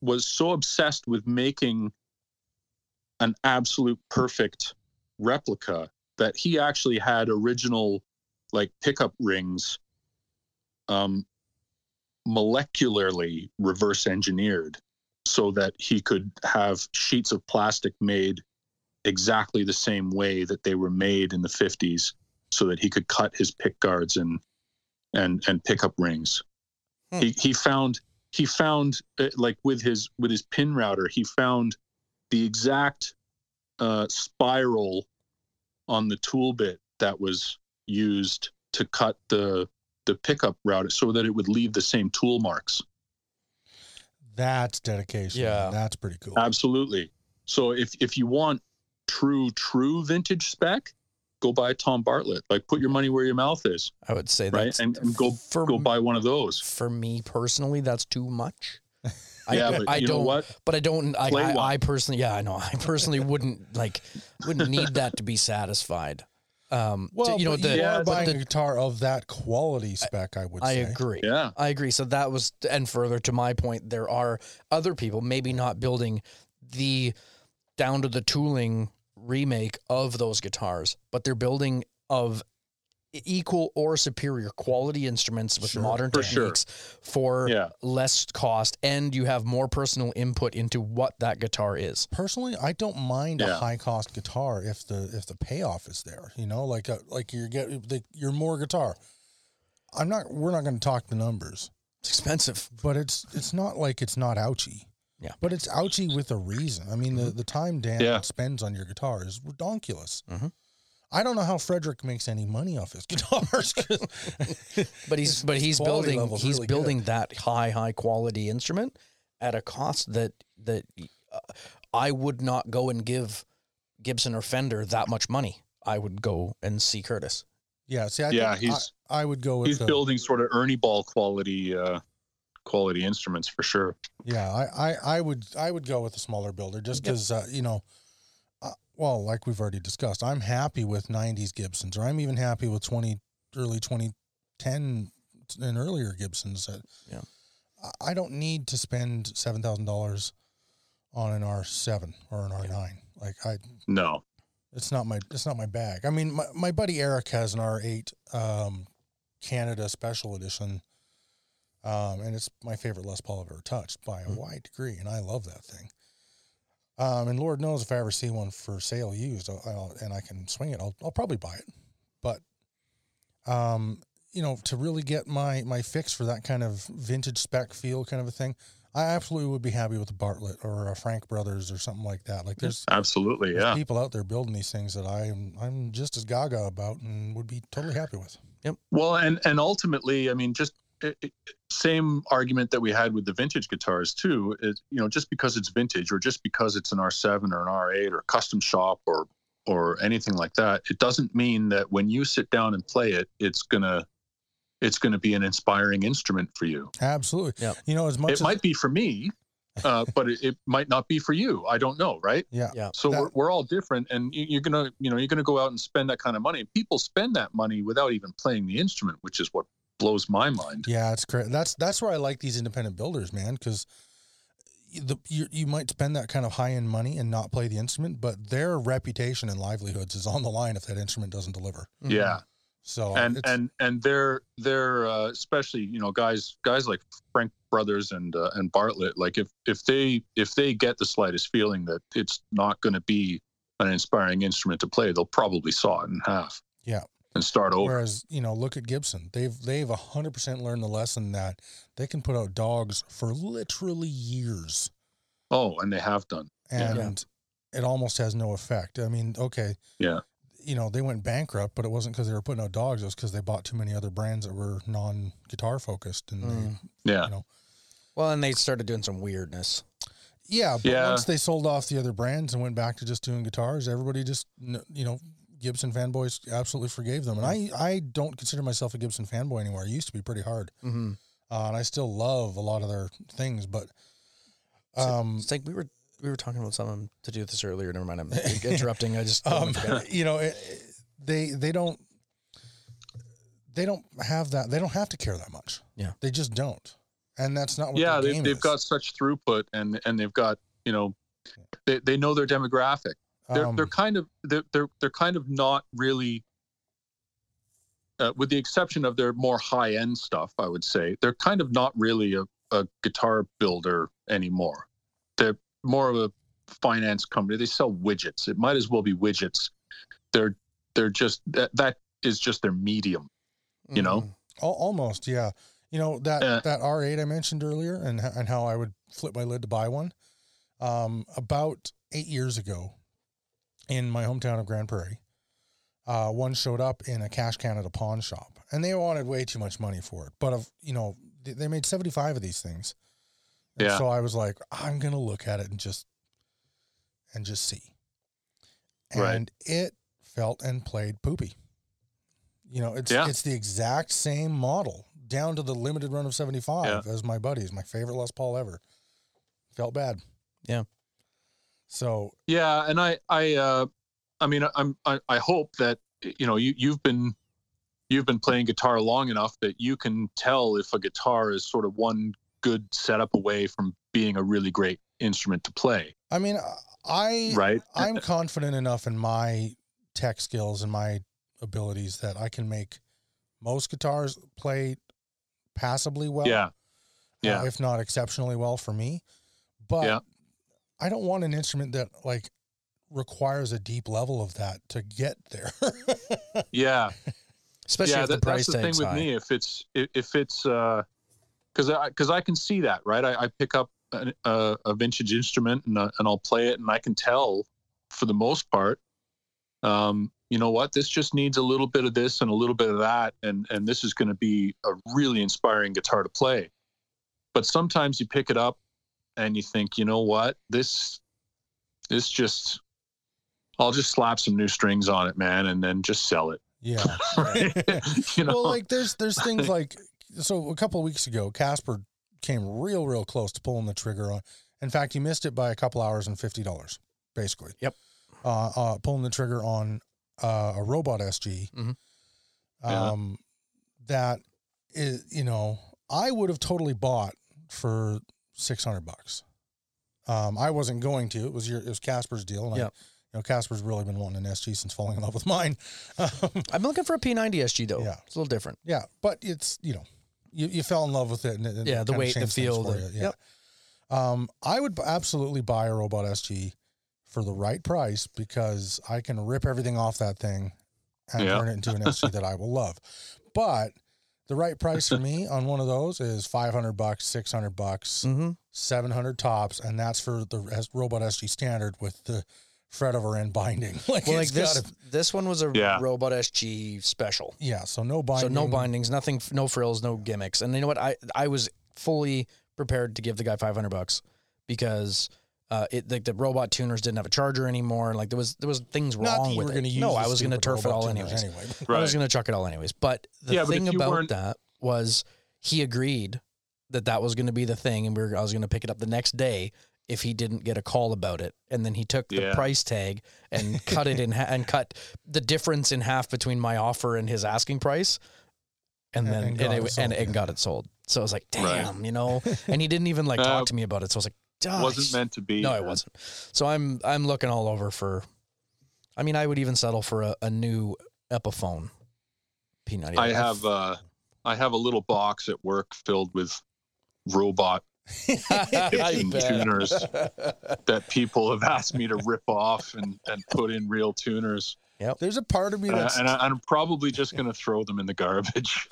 was so obsessed with making an absolute perfect replica that he actually had original like pickup rings molecularly reverse engineered so that he could have sheets of plastic made exactly the same way that they were made in the 50s so that he could cut his pick guards and pickup rings. Hmm. He found like with his pin router, he found the exact spiral on the tool bit that was used to cut the pickup router so that it would leave the same tool marks. That's dedication. Yeah. That's pretty cool. Absolutely. So if you want true vintage spec, go buy a Tom Bartlett. Like, put your money where your mouth is. I would say that. Right? And go buy one of those. For me personally, that's too much. I personally wouldn't need that to be satisfied. Buying a guitar of that quality spec, I would say. I agree. Yeah, I agree. So that was, and further to my point, there are other people maybe not building the down to the tooling remake of those guitars, but they're building of equal or superior quality instruments with modern techniques for less cost, and you have more personal input into what that guitar is. Personally, I don't mind a high cost guitar if the payoff is there. You know, like you get your more guitar. We're not going to talk the numbers. It's expensive, but it's not like it's not ouchy. Yeah, but it's ouchy with a reason. I mean, the time Dan spends on your guitar is redonkulous. Mm-hmm. I don't know how Frederick makes any money off his guitars, but he's building that high quality instrument at a cost that I would not go and give Gibson or Fender that much money. I would go and see Curtis. Yeah, see, I would go. He's building sort of Ernie Ball quality instruments for sure. Yeah, I would go with a smaller builder just because well, like we've already discussed, I'm happy with 90s Gibsons, or I'm even happy with early 2010 and earlier Gibsons. Yeah. I don't need to spend $7,000 on an R7 or an R9. Like it's not my bag. I mean, my buddy Eric has an R8 Canada Special Edition, and it's my favorite Les Paul I've ever touched by a wide degree, and I love that thing. And Lord knows if I ever see one for sale used and I can swing it, I'll probably buy it. But, to really get my fix for that kind of vintage spec feel kind of a thing, I absolutely would be happy with a Bartlett or a Frank Brothers or something like that. Like there's people out there building these things that I'm just as gaga about and would be totally happy with. Yep. Well, and ultimately, I mean, just same argument that we had with the vintage guitars too. Is, just because it's vintage or just because it's an R7 or an R8 or a custom shop or anything like that, it doesn't mean that when you sit down and play it, it's gonna be an inspiring instrument for you. Absolutely. Yeah. Might be for me, but it might not be for you. I don't know, right? Yeah. Yeah. So we're all different, and you're gonna go out and spend that kind of money. People spend that money without even playing the instrument, which is what blows my mind. Yeah, it's great. That's where I like these independent builders, man, because you might spend that kind of high-end money and not play the instrument, but their reputation and livelihoods is on the line if that instrument doesn't deliver. Mm-hmm. Yeah. So and they're especially guys like Frank Brothers and Bartlett, like if they get the slightest feeling that it's not going to be an inspiring instrument to play, they'll probably saw it in half. Yeah. And start over. Whereas, look at Gibson. They've 100% learned the lesson that they can put out dogs for literally years. Oh, and they have done. And it almost has no effect. I mean, okay. Yeah. They went bankrupt, but it wasn't because they were putting out dogs. It was because they bought too many other brands that were non-guitar focused. And Well, and they started doing some weirdness. Yeah, but once they sold off the other brands and went back to just doing guitars, everybody just, you know, Gibson fanboys absolutely forgave them. And I don't consider myself a Gibson fanboy anymore. I used to be pretty hard. Mm-hmm. And I still love a lot of their things, but... it's like we were talking about something to do with this earlier. Never mind, I'm interrupting. I just... you know, they don't have that. They don't have to care that much. Yeah. They just don't. And that's not what their game is. Yeah, they've got such throughput, and they've got, you know, they know their demographic. They're kind of not really, with the exception of their more high end stuff, I would say they're kind of not really a guitar builder anymore. They're more of a finance company. They sell widgets. It might as well be widgets. They're just that is just their medium, you know. Almost, yeah. You know that R8 I mentioned earlier, and how I would flip my lid to buy one. About 8 years ago, in my hometown of Grand Prairie, one showed up in a Cash Canada pawn shop, and they wanted way too much money for it. But they made 75 of these things, and so I was like, I'm gonna look at it and just see. And it felt and played poopy. You know, it's the exact same model down to the limited run of 75 as my buddies, my favorite Les Paul ever. Felt bad. Yeah. So and I mean I hope that, you know, you've been playing guitar long enough that you can tell if a guitar is sort of one good setup away from being a really great instrument to play. I mean, I'm confident enough in my tech skills and my abilities that I can make most guitars play passably well. Yeah. If not exceptionally well for me. But I don't want an instrument that like requires a deep level of that to get there. Especially if the price tag's high. That's the thing with me. If it's because I can see that, right? I pick up a vintage instrument and I'll play it, and I can tell for the most part, you know what, this just needs a little bit of this and a little bit of that, and this is going to be a really inspiring guitar to play. But sometimes you pick it up and you think, you know what, this just, I'll just slap some new strings on it, man, and then just sell it. Yeah. You know? Well, like there's things like, so a couple of weeks ago, Casper came real, real close to pulling the trigger on. In fact, he missed it by a couple hours and $50, basically. Yep. Pulling the trigger on a robot SG, that is, you know, I would have totally bought for $600. I wasn't going to. It was Casper's deal, and you know, Casper's really been wanting an SG since falling in love with mine. I'm looking for a P90 SG though. Yeah, it's a little different. Yeah, but it's, you know, you feel in love with it, and yeah, the weight, the feel. I would absolutely buy a robot SG for the right price, because I can rip everything off that thing and turn it into an SG that I will love. But the right price for me on one of those is $500, $600, $700 tops, and that's for the Robot SG Standard with the fret over end binding. This one was a Robot SG Special. Yeah, so no binding. So no bindings, nothing, no frills, no gimmicks. And you know what? I was fully prepared to give the guy $500 because. The robot tuners didn't have a charger anymore. Like there was things wrong with it. No, I was going to turf it all anyways. Right. I was going to chuck it all anyways. But the thing about that was he agreed that was going to be the thing, and I was going to pick it up the next day if he didn't get a call about it. And then he took the price tag and cut it in and cut the difference in half between my offer and his asking price, and got it sold. So I was like, damn, you know. And he didn't even like talk to me about it. So I was like. Wasn't meant to be. No, it wasn't. So I'm looking all over for. I mean, I would even settle for a new Epiphone P90. I have a little box at work filled with robot tuners that people have asked me to rip off and put in real tuners. Yep. There's a part of me that's... I'm probably just going to throw them in the garbage.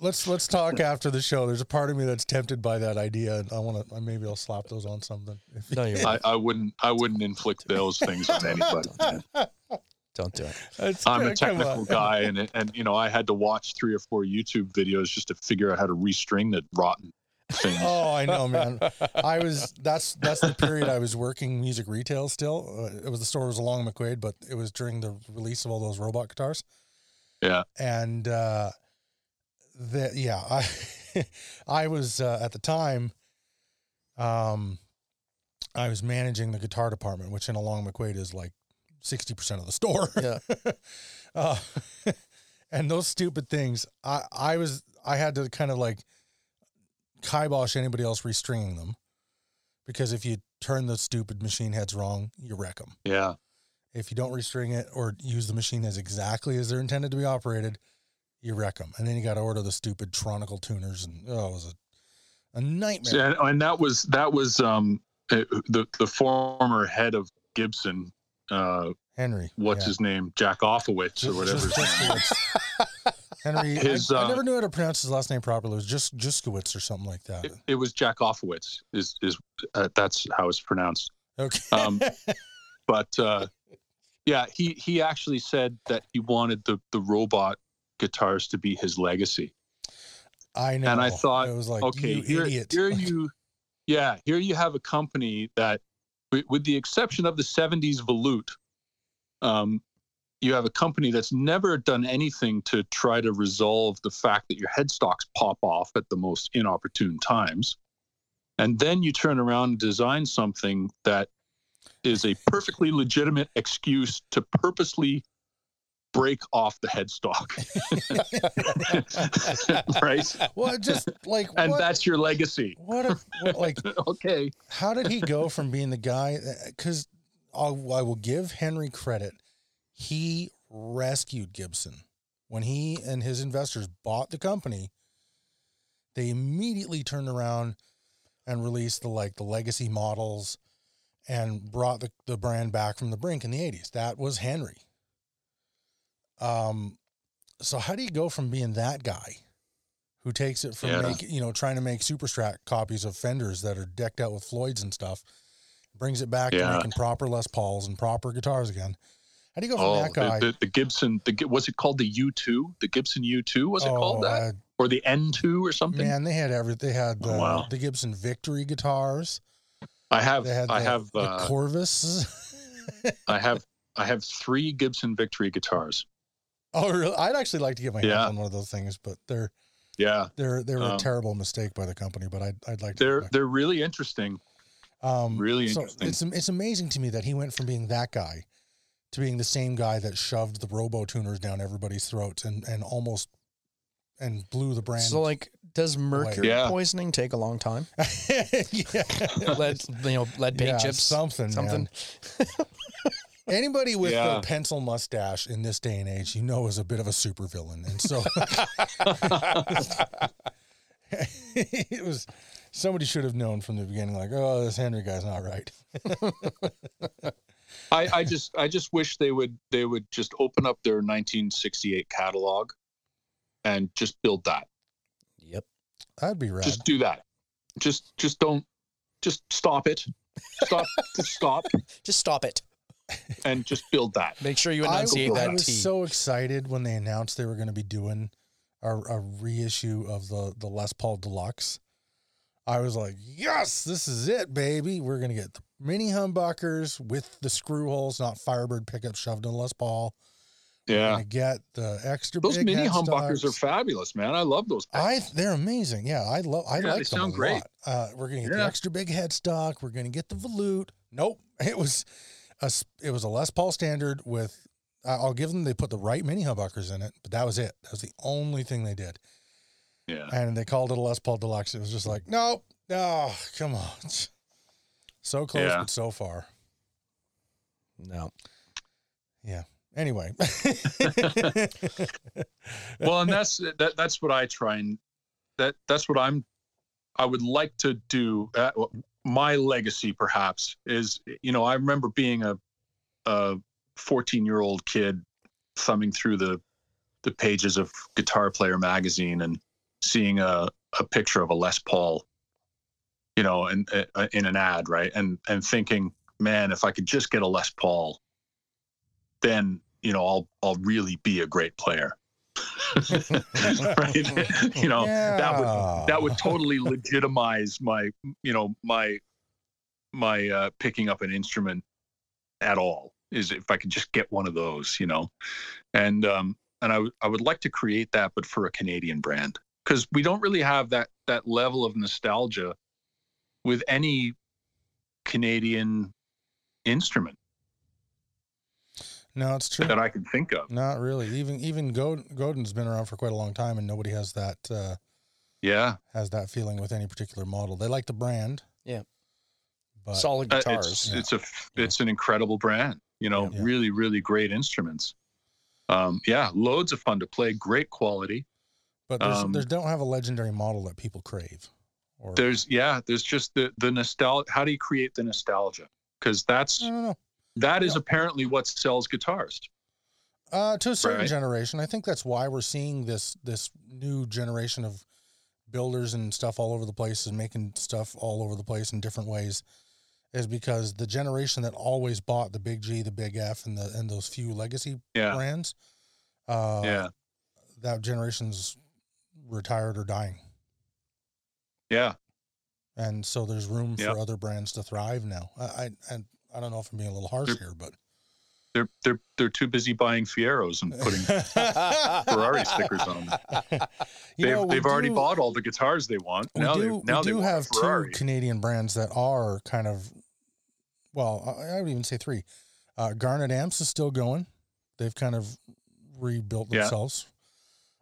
Let's talk after the show. There's a part of me that's tempted by that idea, and maybe I'll slap those on something. No, you won't. I wouldn't inflict those things on anybody. Don't do it. I'm a technical guy, and you know, I had to watch 3 or 4 YouTube videos just to figure out how to restring the rotten Oh, I know, man. I was, that's the period I was working music retail still. It was, the store was along McQuaid, but it was during the release of all those robot guitars. Yeah. And, I I was, at the time, I was managing the guitar department, which in Along McQuaid is like 60% of the store. Yeah. And those stupid things, I had to kind of like kibosh anybody else restringing them, because if you turn the stupid machine heads wrong, you wreck them. Yeah. If you don't restring it or use the machine as exactly as they're intended to be operated, you wreck them. And then you got to order the stupid Tronicle tuners, and it was a nightmare. And that was the former head of Gibson, Henry, what's his name, Jack Offowitz or whatever his name. Henry, his, I never knew how to pronounce his last name properly. It was just Juskowitz or something like that. It was Jack Offowitz. Is that's how it's pronounced? Okay. He actually said that he wanted the robot guitars to be his legacy. I know. And I thought, it was like, okay, here you have a company that, with the exception of the '70s volute, you have a company that's never done anything to try to resolve the fact that your headstocks pop off at the most inopportune times. And then you turn around and design something that is a perfectly legitimate excuse to purposely break off the headstock. Right? Well, just like, and what, that's your legacy. Okay. How did he go from being the guy? Because I will give Henry credit. He rescued Gibson. When he and his investors bought the company, they immediately turned around and released the legacy models and brought the brand back from the brink in the 80s. That was Henry. So how do you go from being that guy who takes it from trying to make Superstrat copies of Fenders that are decked out with Floyds and stuff, brings it back to making proper Les Pauls and proper guitars again? How do you go from that guy? The Gibson, was it called the U2? The Gibson U2, was it called that? Or the N2 or something? Man, they had everything. They had the Gibson Victory guitars. I have the Corvus. I have three Gibson Victory guitars. Oh, really? I'd actually like to get my hands on one of those things, but they were a terrible mistake by the company. But I'd like to. They're really interesting. Really interesting. It's amazing to me that he went from being that guy to being the same guy that shoved the robo tuners down everybody's throats and blew the brand. So, like, does mercury poisoning take a long time? Lead paint chips, something. Anybody with a pencil mustache in this day and age, is a bit of a supervillain, and so it was. Somebody should have known from the beginning, like, oh, this Henry guy's not right. I just wish they would just open up their 1968 catalog and just build that. Yep. That'd be rad. Just do that. Just don't, just stop it. Just stop it. And just build that. Make sure you enunciate that. I was so excited when they announced they were going to be doing a reissue of the Les Paul Deluxe. I was like, yes, this is it, baby. We're going to get the mini humbuckers with the screw holes, not Firebird pickup shoved in Les Paul. Yeah. We're going to get the extra big headstocks. Those mini humbuckers are fabulous, man. I love those. They're amazing. Yeah, I like them a lot. They sound great. We're going to get the extra big headstock. We're going to get the volute. Nope. It was a Les Paul standard with, I'll give them, they put the right mini humbuckers in it, but that was it. That was the only thing they did. Yeah. And they called it a Les Paul Deluxe. It was just like, nope. Oh, come on. So close, but so far. No. Yeah. Anyway. Well, and that's what I try, and that's what I would like to do. My legacy, perhaps, is, I remember being a 14-year-old kid thumbing through the pages of Guitar Player magazine and seeing a picture of a Les Paul, in an ad, right? And thinking, man, if I could just get a Les Paul, then, I'll really be a great player. right? You know, yeah. that would totally legitimize my, you know, my picking up an instrument at all, is if I could just get one of those, you know. And I would like to create that, but for a Canadian brand, because we don't really have that level of nostalgia with any Canadian instrument. No, it's true. That I can think of. Not really. Even Godin's been around for quite a long time, and nobody has that. Has that feeling with any particular model. They like the brand. Yeah. But solid guitars. It's an incredible brand. You know, really, really great instruments. Loads of fun to play. Great quality. But there's don't have a legendary model that people crave. Or there's just the nostalgia. How do you create the nostalgia? Because that's. I don't know. That is apparently what sells guitars. To a certain generation. I think that's why we're seeing this new generation of builders and stuff all over the place, and making stuff all over the place in different ways, is because the generation that always bought the Big G, the Big F, and those few legacy brands, that generation's retired or dying. Yeah. And so there's room for other brands to thrive now. I don't know if I'm being a little harsh here, but they're too busy buying Fieros and putting Ferrari stickers on them. They've already bought all the guitars they want. Now we have two Canadian brands that are kind of, well, I would even say three. Garnet Amps is still going. They've kind of rebuilt themselves,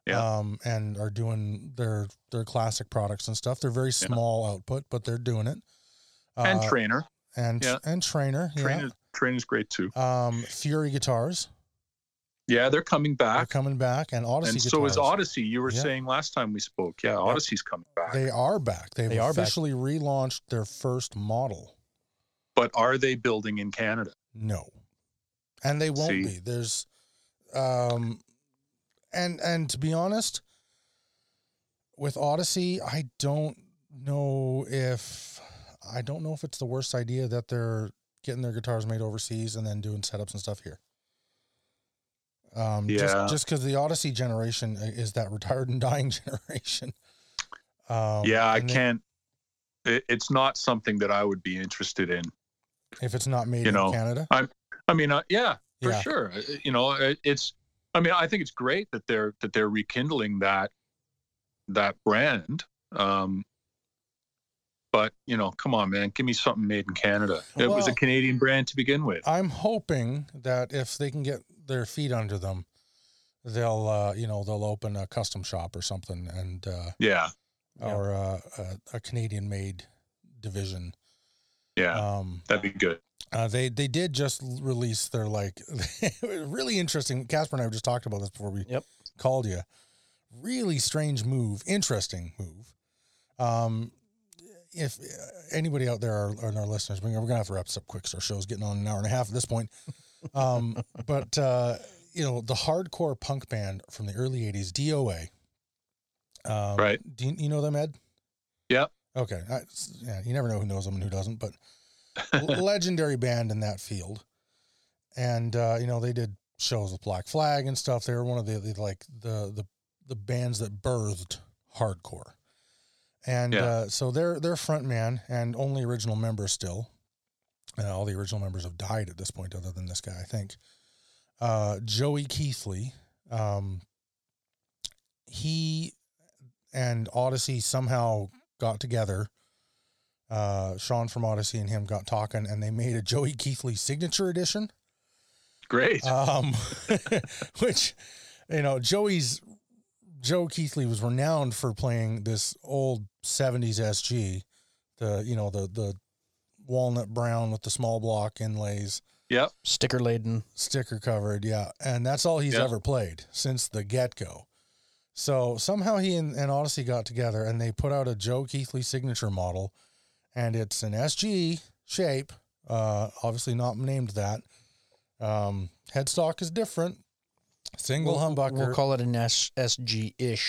and are doing their classic products and stuff. They're very small output, but they're doing it. And Trainer. And Trainer's great too. Fury Guitars. Yeah, they're coming back. And Odyssey Guitars. And so is Odyssey. You were saying last time we spoke. Yeah, Odyssey's coming back. They are back. They've officially relaunched their first model. But are they building in Canada? No. And they won't be. There's and to be honest, with Odyssey, I don't know if it's the worst idea that they're getting their guitars made overseas and then doing setups and stuff here. Just because the Odyssey generation is that retired and dying generation. It's not something that I would be interested in. If it's not made in Canada? I mean, for sure. You know, I think it's great that they're rekindling that brand. But, you know, come on, man, give me something made in Canada. It was a Canadian brand to begin with. I'm hoping that if they can get their feet under them, they'll open a custom shop or something, and a Canadian-made division. Yeah, that'd be good. They did just release their, like, really interesting. Casper and I just talked about this before we called you. Really strange move, interesting move. If anybody out there are our listeners, we're going to have to wrap this up quick. So our show's getting on an hour and a half at this point. The hardcore punk band from the early 80s, DOA. Right. Do you know them, Ed? Yeah. Okay. You never know who knows them and who doesn't, but legendary band in that field. And, they did shows with Black Flag and stuff. They were one of the bands that birthed hardcore. And so their front man and only original member still, and all the original members have died at this point other than this guy, I think, Joey Keithley, he and Odyssey somehow got together. Sean from Odyssey and him got talking, and they made a Joey Keithley signature edition. Great. Which, Joe Keithley was renowned for playing this old 70s SG, the walnut brown with the small block inlays. Yep. Sticker laden. Sticker covered, yeah. And that's all he's ever played since the get-go. So somehow he and Odyssey got together, and they put out a Joe Keithley signature model, and it's an SG shape, obviously not named that. Headstock is different. Single humbucker. We'll call it an SG-ish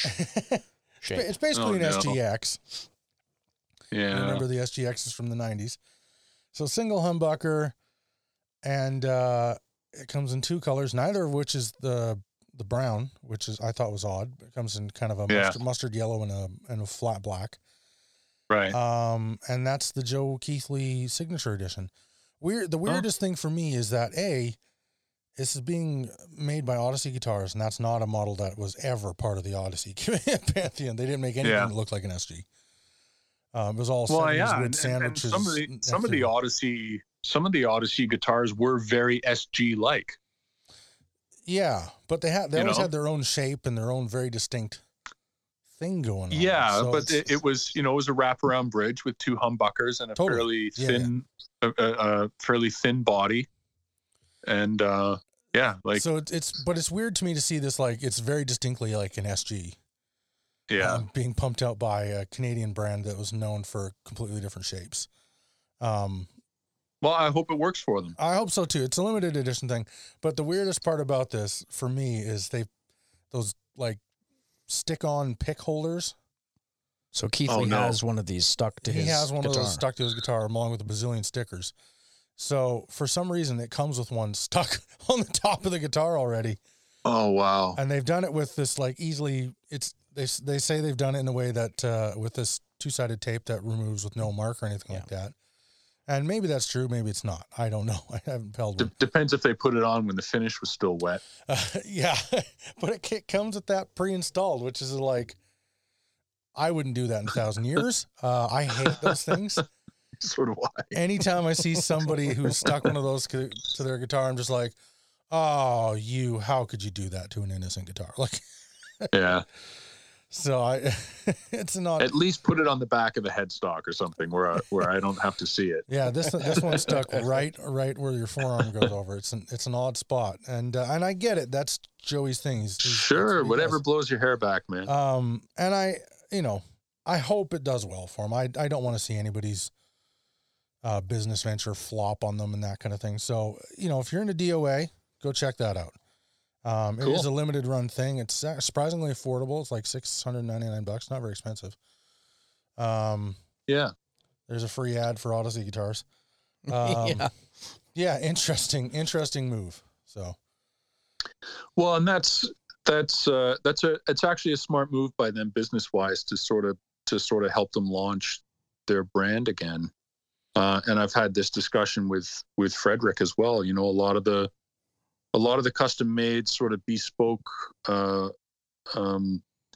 shape. It's basically an SGX. Yeah. Remember the SGX is from the 90s. So single humbucker, and it comes in two colors, neither of which is the the brown, which is I thought was odd. It comes in kind of a mustard yellow and a flat black. Right. And that's the Joe Keithley signature edition. The weirdest thing for me is that, A, this is being made by Odyssey Guitars, and that's not a model that was ever part of the Odyssey Pantheon. They didn't make anything that looked like an SG. It was all wood sandwiches. And some of the Odyssey guitars were very SG-like. Yeah, but they always had their own shape and their own very distinct thing going on. Yeah, so but it was, it was a wraparound bridge with two humbuckers and a fairly thin body, and so it's weird to me to see this, like, it's very distinctly like an SG. Yeah, being pumped out by a Canadian brand that was known for completely different shapes. Well, I hope it works for them. I hope so too. It's a limited edition thing, but the weirdest part about this for me is those like stick-on pick holders. So Keithley has one of these stuck to his guitar. He has one of those stuck to his guitar, along with a bazillion stickers. So for some reason, it comes with one stuck on the top of the guitar already. Oh wow! And they've done it with this like easily. They say they've done it in a way that with this two-sided tape that removes with no mark or anything like that. And maybe that's true. Maybe it's not. I don't know. I haven't held one. Depends if they put it on when the finish was still wet. But it comes with that pre-installed, which is like, I wouldn't do that in 1,000 years. I hate those things. Sort of why. Anytime I see somebody who's stuck one of those to their guitar, I'm just like, oh, how could you do that to an innocent guitar? Like, yeah. So it's not. At least put it on the back of the headstock or something where I don't have to see it. Yeah, this one's stuck right where your forearm goes over. It's an odd spot, and I get it. That's Joey's thing. Sure, whatever blows your hair back, man. And I, I hope it does well for him. I don't want to see anybody's business venture flop on them and that kind of thing. So if you're into DOA, go check that out. It is a limited run thing. It's surprisingly affordable. It's like $699. Not very expensive. Yeah. There's a free ad for Odyssey Guitars. Interesting move. So. Well, and it's actually a smart move by them business wise to sort of help them launch their brand again. And I've had this discussion with Frederick as well. A lot of the. A lot of the custom-made sort of bespoke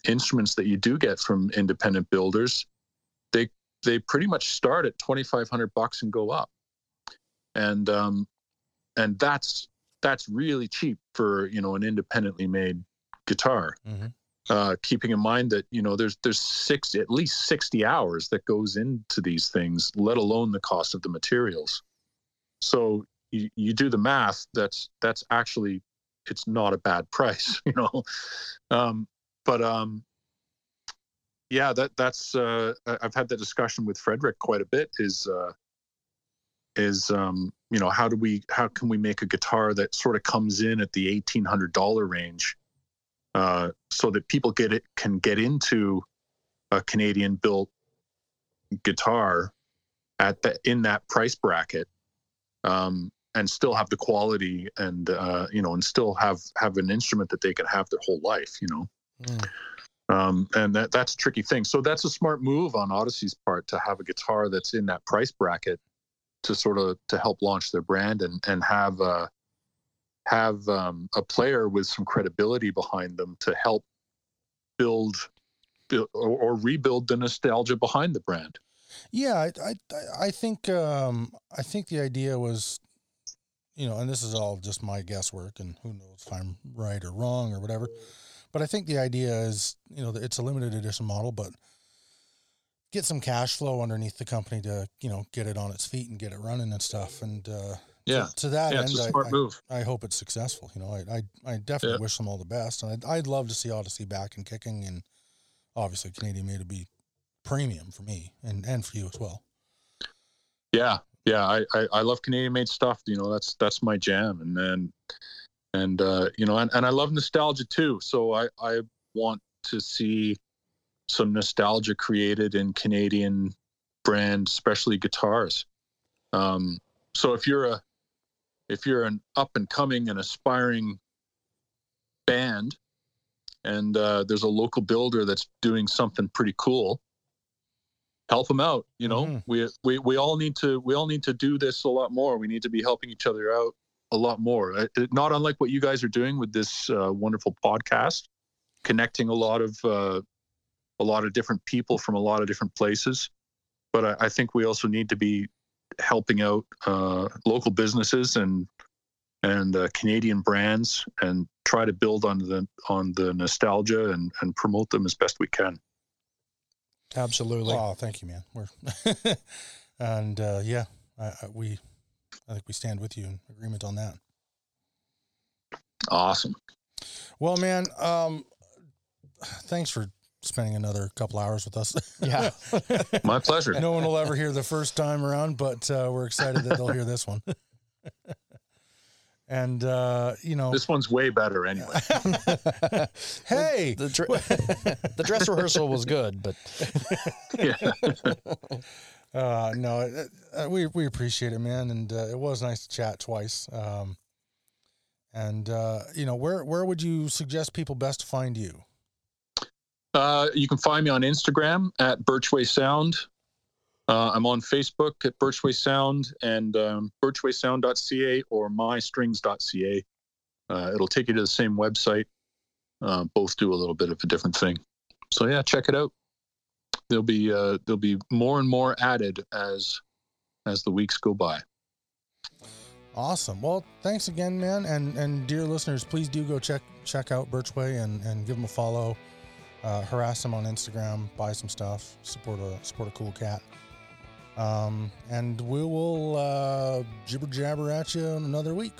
instruments that you do get from independent builders, they pretty much start at $2,500 and go up, and that's really cheap for an independently made guitar. Mm-hmm. Keeping in mind that there's at least 60 hours that goes into these things, let alone the cost of the materials. So. You do the math. That's actually, it's not a bad price, That's I've had that discussion with Frederick quite a bit. How can we make a guitar that sort of comes in at the $1,800 range, so that people can get into a Canadian built guitar in that price bracket. And still have the quality and still have an instrument that they can have their whole life, and that's a tricky thing. So that's a smart move on Odyssey's part to have a guitar that's in that price bracket to help launch their brand and have a player with some credibility behind them to help build or rebuild the nostalgia behind the brand. Yeah, I think the idea was, and this is all just my guesswork, and who knows if I'm right or wrong or whatever, but I think the idea is, it's a limited edition model, but get some cash flow underneath the company to, get it on its feet and get it running and stuff. And to that end, it's a smart move. I hope it's successful. I definitely wish them all the best, and I'd love to see Odyssey back and kicking, and obviously Canadian made to be premium for me and for you as well. I love Canadian made stuff. That's my jam, and I love nostalgia too, so I want to see some nostalgia created in Canadian brand, especially guitars. So if you're an up and coming and aspiring band, and there's a local builder that's doing something pretty cool. Help them out, you know. Mm-hmm. We all need to do this a lot more. We need to be helping each other out a lot more. Not unlike what you guys are doing with this wonderful podcast, connecting a lot of different people from a lot of different places. But I think we also need to be helping out local businesses and Canadian brands, and try to build on the nostalgia and promote them as best we can. Absolutely. Oh, thank you, man. I think we stand with you in agreement on that. Awesome. Well, man, thanks for spending another couple hours with us. Yeah. My pleasure. No one will ever hear the first time around, but we're excited that they'll hear this one. And, this one's way better anyway. Hey, the dress rehearsal was good, but we appreciate it, man. And, it was nice to chat twice. Where would you suggest people best find you? You can find me on Instagram at Birchway Sound. I'm on Facebook at Birchway Sound and birchwaysound.ca or mystrings.ca. It'll take you to the same website. Both do a little bit of a different thing. So yeah, check it out. There'll be more and more added as the weeks go by. Awesome. Well, thanks again, man. And dear listeners, please do go check out Birchway and give them a follow. Harass them on Instagram. Buy some stuff. Support a cool cat. And we will jibber jabber at you in another week.